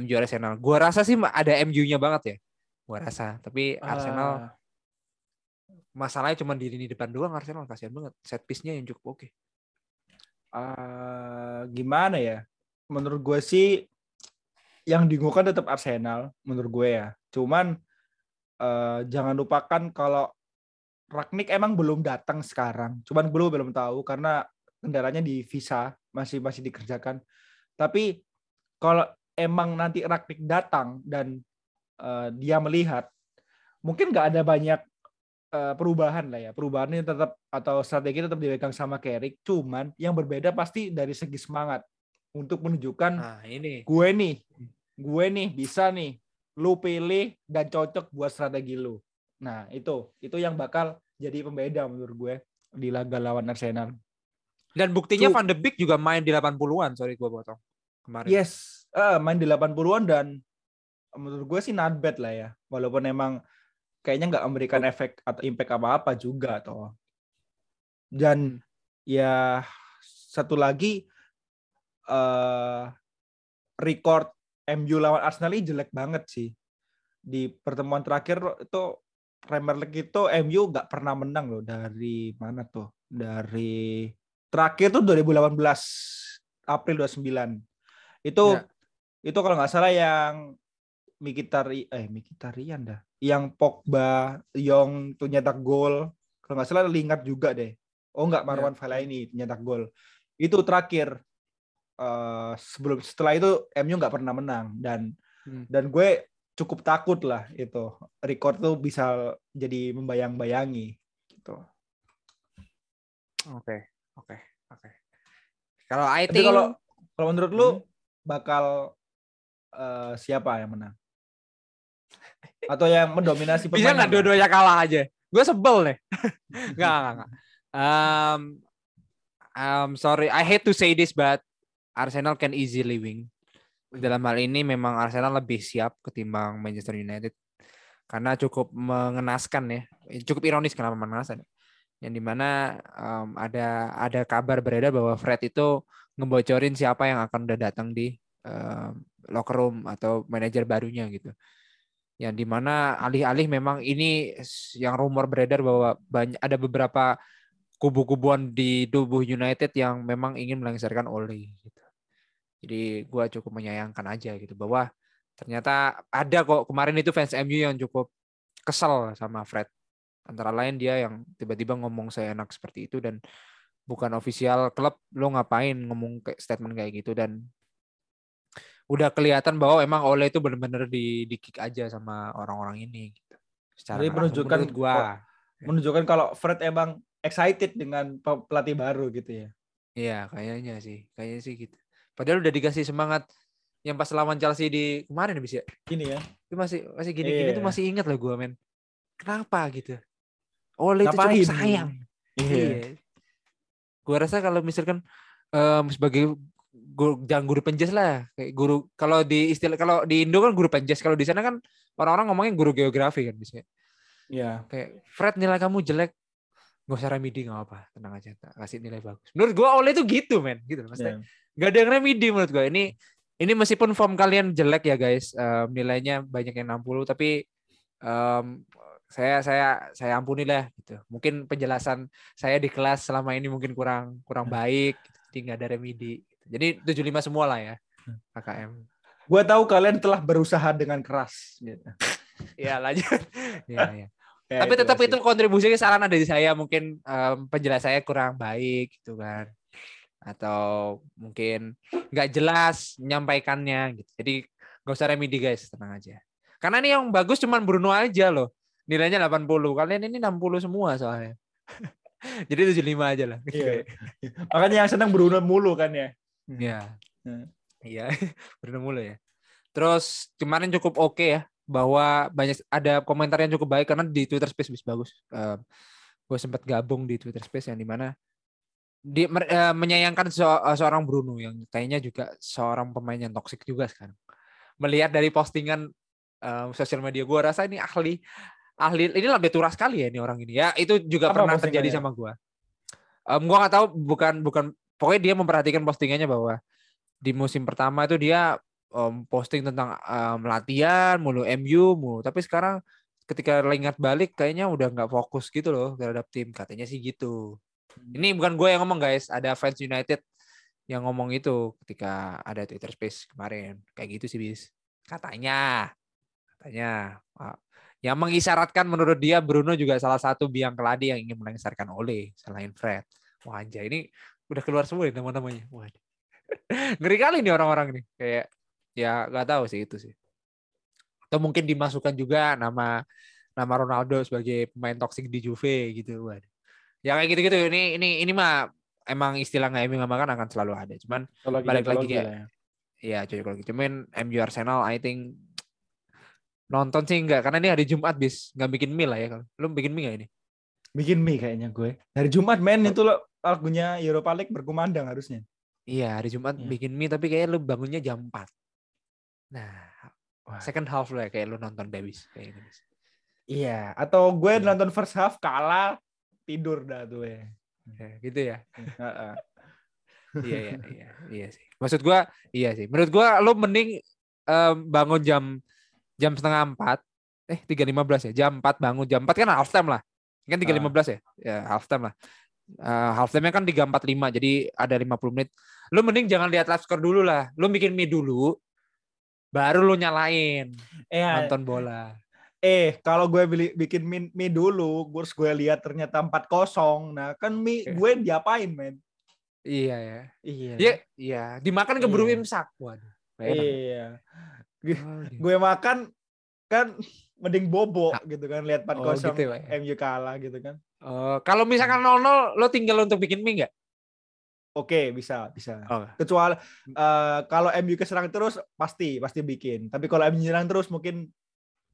MU Arsenal. Gue rasa sih ada MU-nya banget ya. Gue rasa. Tapi Arsenal masalahnya cuma di lini depan doang Arsenal. Kasian banget. Set piece-nya yang cukup oke. Gimana ya? Menurut gue sih yang diunggulkan tetap Arsenal menurut gue ya. Cuman jangan lupakan kalau Rangnick emang belum datang sekarang. Cuman belum tahu karena kendalanya di visa masih dikerjakan. Tapi kalau emang nanti Rangnick datang dan dia melihat mungkin nggak ada banyak perubahan lah ya. Perubahannya tetap atau strategi tetap dipegang sama Carrick, cuman yang berbeda pasti dari segi semangat untuk menunjukkan ini. Gue nih bisa nih. Lu pilih dan cocok buat strategi lu. Nah, itu yang bakal jadi pembeda menurut gue di laga lawan Arsenal. Dan buktinya Van de Beek juga main di 80-an, sorry gue potong. Kemarin. Yes, main di 80-an dan menurut gue sih not bad lah ya. Walaupun emang kayaknya nggak memberikan efek atau impact apa-apa juga toh. Dan ya satu lagi record MU lawan Arsenal ini jelek banget sih. Di pertemuan terakhir itu Premier League itu MU nggak pernah menang loh, dari mana tuh? Dari terakhir tuh 2018 April 29. Itu ya. Itu kalau nggak salah yang Mkhitaryan dah. Yang Pogba, Young tuh nyetak gol. Kalau nggak salah Lingard juga deh. Oh nggak, Marwan Fellaini nyetak gol. Itu terakhir. Setelah itu MU nggak pernah menang dan gue cukup takut lah itu. Record tuh bisa jadi membayang-bayangi gitu. Oke. Kalau IT kalau menurut lu bakal siapa yang menang? Atau yang mendominasi permainan? Bisa nggak dua-duanya kalah aja? Gue sebel nih. Nggak. I'm sorry, I hate to say this, but Arsenal can easily win. Dalam hal ini memang Arsenal lebih siap ketimbang Manchester United. Karena cukup mengenaskan ya. Cukup ironis kenapa mengenaskan. Yang dimana ada kabar beredar bahwa Fred itu ngebocorin siapa yang akan udah datang di locker room atau manajer barunya gitu. Yang dimana alih-alih memang ini yang rumor beredar bahwa ada beberapa kubu-kubuan di tubuh United yang memang ingin melengsarkan Ole gitu. Jadi gue cukup menyayangkan aja gitu bahwa ternyata ada kok kemarin itu fans MU yang cukup kesel sama Fred. Antara lain dia yang tiba-tiba ngomong seenak seperti itu dan bukan official klub, lo ngapain ngomong statement kayak gitu. Dan udah kelihatan bahwa emang Ole itu benar-benar di kick aja sama orang-orang ini gitu. Secara menunjukkan gua. Menunjukkan kalau Fred emang excited dengan pelatih baru gitu ya. Iya, kayaknya sih. Kayaknya sih gitu. Padahal udah dikasih semangat yang pas lawan Chelsea di kemarin habis ya. Gini ya. Itu masih gini-gini tuh masih ingat lah gua, men. Kenapa gitu? Oleh itu cukup sayang. Iya. Gua rasa kalau misalkan sebagai jangan guru penjas lah, kayak guru kalau di istilah kalau di Indo kan guru penjas, kalau di sana kan orang-orang ngomongnya guru geografi kan biasanya. Iya. Kayak Fred nilai kamu jelek, nggak usah remedi, nggak apa, tenang aja, kasih nilai bagus. Menurut gue Oleh itu gitu men, gitu maksudnya. Nggak ada yang remedi menurut gue. Ini meskipun form kalian jelek ya guys, nilainya banyak yang 60, tapi saya ampuni lah gitu. Mungkin penjelasan saya di kelas selama ini mungkin kurang baik, jadi nggak ada remedi. Jadi 75 semua lah ya KKM. Gua tahu kalian telah berusaha dengan keras. Ya lanjut. Ya. Tapi tetap itu kontribusinya saran ada di saya, mungkin penjelasan saya kurang baik gitu kan, atau mungkin nggak jelas menyampaikannya gitu. Jadi nggak usah remedi guys, tenang aja. Karena ini yang bagus cuman Bruno aja loh. Nilainya 80. Kalian ini 60 semua soalnya. Jadi 75 aja lah. Iya. Makanya yang senang Bruno mulu kan ya. Iya, benar mulu ya. Terus kemarin cukup oke ya, bahwa ada komentar yang cukup baik karena di Twitter Space bagus. Gue sempat gabung di Twitter Space yang dimana menyayangkan seorang Bruno yang kayaknya juga seorang pemain yang toksik juga sekarang. Melihat dari postingan sosial media, gue rasa ini ahli ini lebih turah sekali ya ini orang ini. Ya itu juga pernah terjadi sama gue. Gue nggak tahu, bukan. Pokoknya dia memperhatikan postingannya bahwa di musim pertama itu dia posting tentang latihan, mulu MU, mulu. Tapi sekarang ketika ingat balik kayaknya udah nggak fokus gitu loh terhadap tim. Katanya sih gitu. Ini bukan gue yang ngomong guys, ada fans United yang ngomong itu ketika ada Twitter Space kemarin. Kayak gitu sih bis. Katanya. Yang mengisyaratkan menurut dia Bruno juga salah satu biang keladi yang ingin melengsarkan Ole selain Fred. Wah anjay, ini udah keluar semua ya nama-namanya. Waduh. Ngeri kali nih orang-orang nih. Kayak ya enggak tahu sih itu sih. Atau mungkin dimasukkan juga nama Ronaldo sebagai pemain toksik di Juve gitu. Waduh. Ya kayak gitu-gitu. Ini mah emang istilah MU kan akan selalu ada. Cuman balik lagi kayak ya cocok lagi. Cuman MU Arsenal I think nonton sih enggak, karena ini hari Jumat bis. Enggak bikin mie lah ya kalau. Lu bikin mie enggak ini? Bikin mie kayaknya gue. Hari Jumat men, itu lo lagunya Europa League berkumandang harusnya. Iya, hari Jumat bikin mie, tapi kayaknya lu bangunnya jam 4. Nah, second half lo ya, kayak lu nonton babies. Iya, atau gue nonton first half, kalah, tidur dah tuh ya. Gitu ya? Iya sih. Maksud gue, iya sih. Menurut gue, lu mending bangun jam 3:30. 3:15 ya. Jam 4 bangun. Jam 4 kan half time lah. Kan 3:15 ya? Ya, half time lah. Halftime-nya kan 3:45, jadi ada 50 menit. Lu mending jangan lihat live score dulu lah. Lu bikin mie dulu, baru lu nyalain nonton bola. Kalau gue bikin mie dulu, gue lihat ternyata 4-0. Nah, kan mie gue diapain, men? Iya ya. Iya. Dimakan keburu imsak. Waduh. Iya. Gue makan kan mending bobo gitu kan, lihat 4-0 gitu, MU kalah gitu kan. Kalau misalkan 0-0 lo tinggal untuk bikin mie nggak? Oke, bisa. Kecuali kalau MU keserang terus pasti bikin. Tapi kalau MU nyerang terus mungkin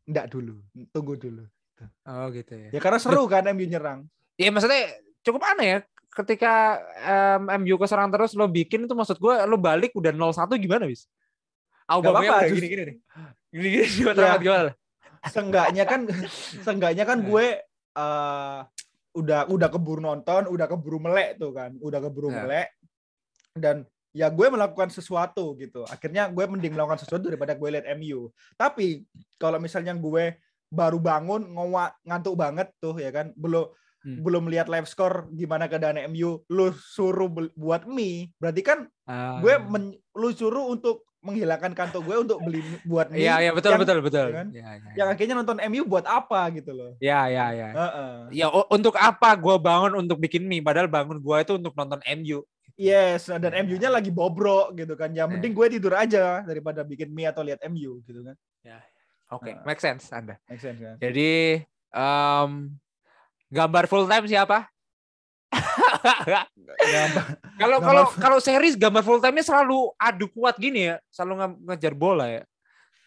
enggak dulu, tunggu dulu. Oh gitu ya. Ya karena seru kan MU nyerang. Ya maksudnya cukup aneh ya ketika MU keserang terus lo bikin itu, maksud gue lo balik udah 0-1 gimana bis? Aubameyang gini-gini nih. Gini-gini gimana? Seenggaknya kan gue udah keburu nonton, udah keburu melek tuh kan, dan ya gue melakukan sesuatu gitu. Akhirnya gue mending melakukan sesuatu daripada gue lihat MU. Tapi kalau misalnya gue baru bangun ngantuk banget tuh ya kan, belum lihat live score gimana keadaan MU, lu suruh buat mie, berarti kan lu suruh untuk menghilangkan kantor gue untuk buat mie. Iya, betul. Kan? Ya. Yang akhirnya nonton MU buat apa gitu loh. Iya. Ya untuk apa gue bangun untuk bikin mie, padahal bangun gue itu untuk nonton MU. Yes, dan MU-nya lagi bobrok gitu kan. Yang penting gue tidur aja daripada bikin mie atau lihat MU gitu kan. Ya. Oke, make sense Anda. Make sense kan. Jadi Gambar full time siapa? Kalau series gambar full time-nya selalu adu kuat gini ya, selalu ngejar bola ya.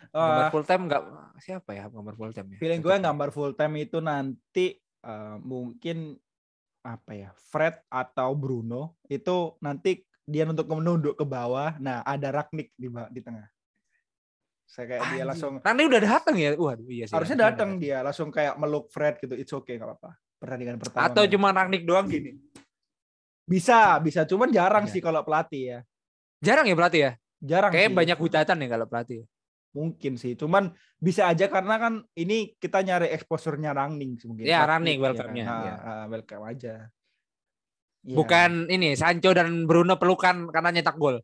Gambar full time enggak siapa ya gambar full time ya? Feeling gue gambar full time itu nanti mungkin apa ya? Fred atau Bruno itu nanti dia untuk menunduk ke bawah. Nah, ada Rangnick di tengah. Saya kayak dia langsung Rangnick udah datang ya. Waduh, iya sih. Harusnya datang dia langsung kayak meluk Fred gitu. It's okay, enggak apa-apa. Pertandingan pertama. Atau cuma Rangnick doang gini. Bisa, cuman jarang sih kalau pelatih ya. Jarang ya pelatih ya? Jarang. Kayak banyak hujatan ya kalau pelatih. Mungkin sih, cuman bisa aja karena kan ini kita nyari exposure-nya Rangnick mungkin. Ya, Rangnick welcome-nya. Welcome aja. Ya. Bukan ini Sancho dan Bruno pelukan karena nyetak gol.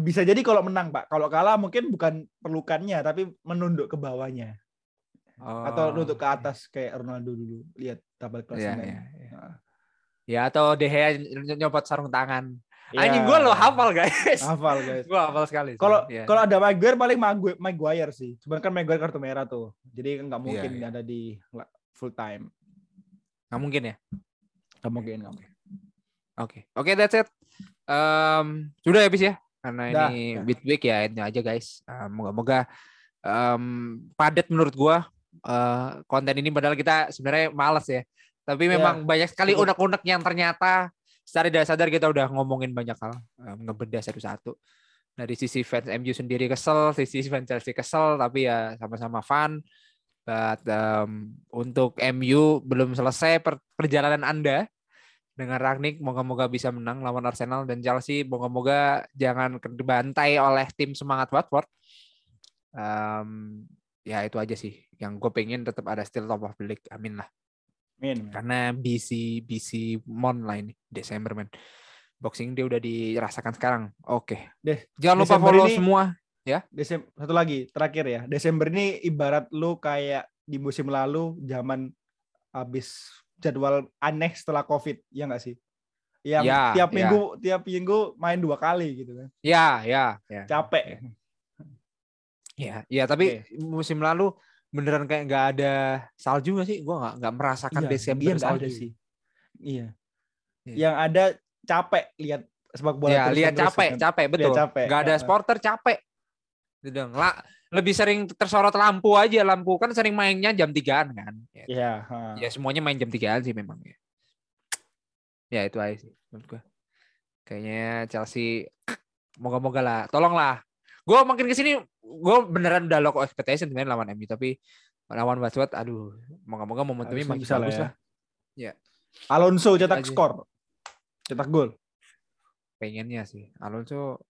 Bisa jadi kalau menang, Pak. Kalau kalah mungkin bukan pelukannya tapi menunduk ke bawahnya. Oh. Atau nunduk ke atas kayak Ronaldo dulu. Lihat tabel klasemen. Ya, atau De Gea nyopot sarung tangan. Ya. Anjing gue lo hafal, guys. Hafal, guys. Gue hafal sekali. Kalau ada Maguire paling Maguire sih. Cuman kan Maguire kartu merah tuh. Jadi nggak mungkin ada di full time. Nggak mungkin ya? Oke. Oke, that's it. Sudah habis ya? Karena ini midweek ya, ini aja guys. Moga-moga padat menurut gua konten ini, padahal kita sebenarnya malas ya. Tapi memang banyak sekali unek-unek yang ternyata secara tidak sadar kita udah ngomongin banyak hal, ngebedah satu-satu. Dari sisi fans MU sendiri kesel, sisi fans Chelsea kesel, tapi ya sama-sama fun. But, untuk MU belum selesai perjalanan Anda dengan Rangnick, moga-moga bisa menang lawan Arsenal dan Chelsea, moga-moga jangan dibantai oleh tim semangat Watford. Ya itu aja sih yang gue pengen, tetap ada still top of the league, amin lah. Amin. Karena busy mon lah ini Desember men, Boxing Day udah dirasakan sekarang. Oke. Jangan lupa Desember follow ini... semua. Ya, Desember, satu lagi terakhir ya. Desember ini ibarat lu kayak di musim lalu zaman habis jadwal aneh setelah Covid, ya enggak sih? Yang tiap minggu main 2 kali gitu kan. Ya. Capek. Ya, tapi musim lalu beneran kayak enggak ada salju enggak sih? Gua enggak merasakan Desember salju sih. Iya. Yang ada capek lihat sepak bola. Ya, lihat capek betul. Enggak ada supporter capek. Lebih sering tersorot lampu aja. Lampu kan sering mainnya jam 3-an kan. Ya semuanya main jam 3-an sih memang ya. Ya itu aja sih menurut gue. Kayaknya Chelsea moga-moga lah, tolonglah. Gue makin kesini gue beneran udah low expectation sebenarnya lawan MU, tapi lawan Watford aduh, moga-moga momentumnya makin bagus lah. Ya. Alonso cetak skor. Cetak gol. Pengennya sih Alonso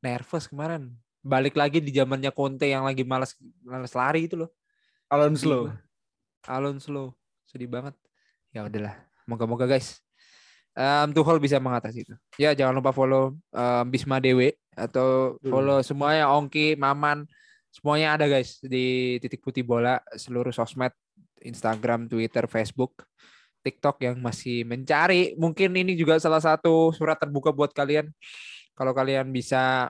nervous kemarin. Balik lagi di zamannya Conte yang lagi malas lari itu loh. Alonso slow. Sedih banget. Ya udahlah. Moga-moga guys. Tuchel bisa mengatasi itu. Ya jangan lupa follow Bisma Dewi atau follow semuanya, Ongki, Maman. Semuanya ada guys di Titik Putih Bola, seluruh sosmed, Instagram, Twitter, Facebook, TikTok yang masih mencari. Mungkin ini juga salah satu surat terbuka buat kalian. Kalau kalian bisa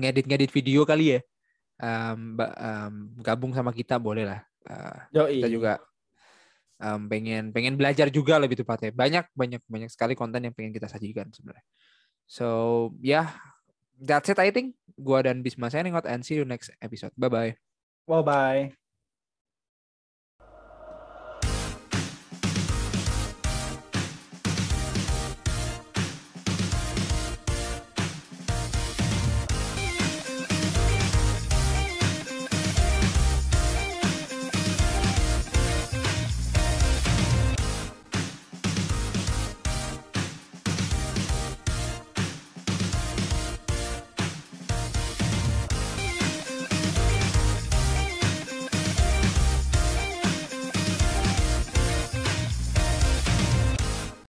ngedit video kali ya, gabung sama kita boleh lah. Kita juga pengen belajar juga lebih tepatnya. Banyak sekali konten yang pengen kita sajikan sebenarnya. So that's it I think. Gua dan Bisma signing out and see you next episode. Bye bye.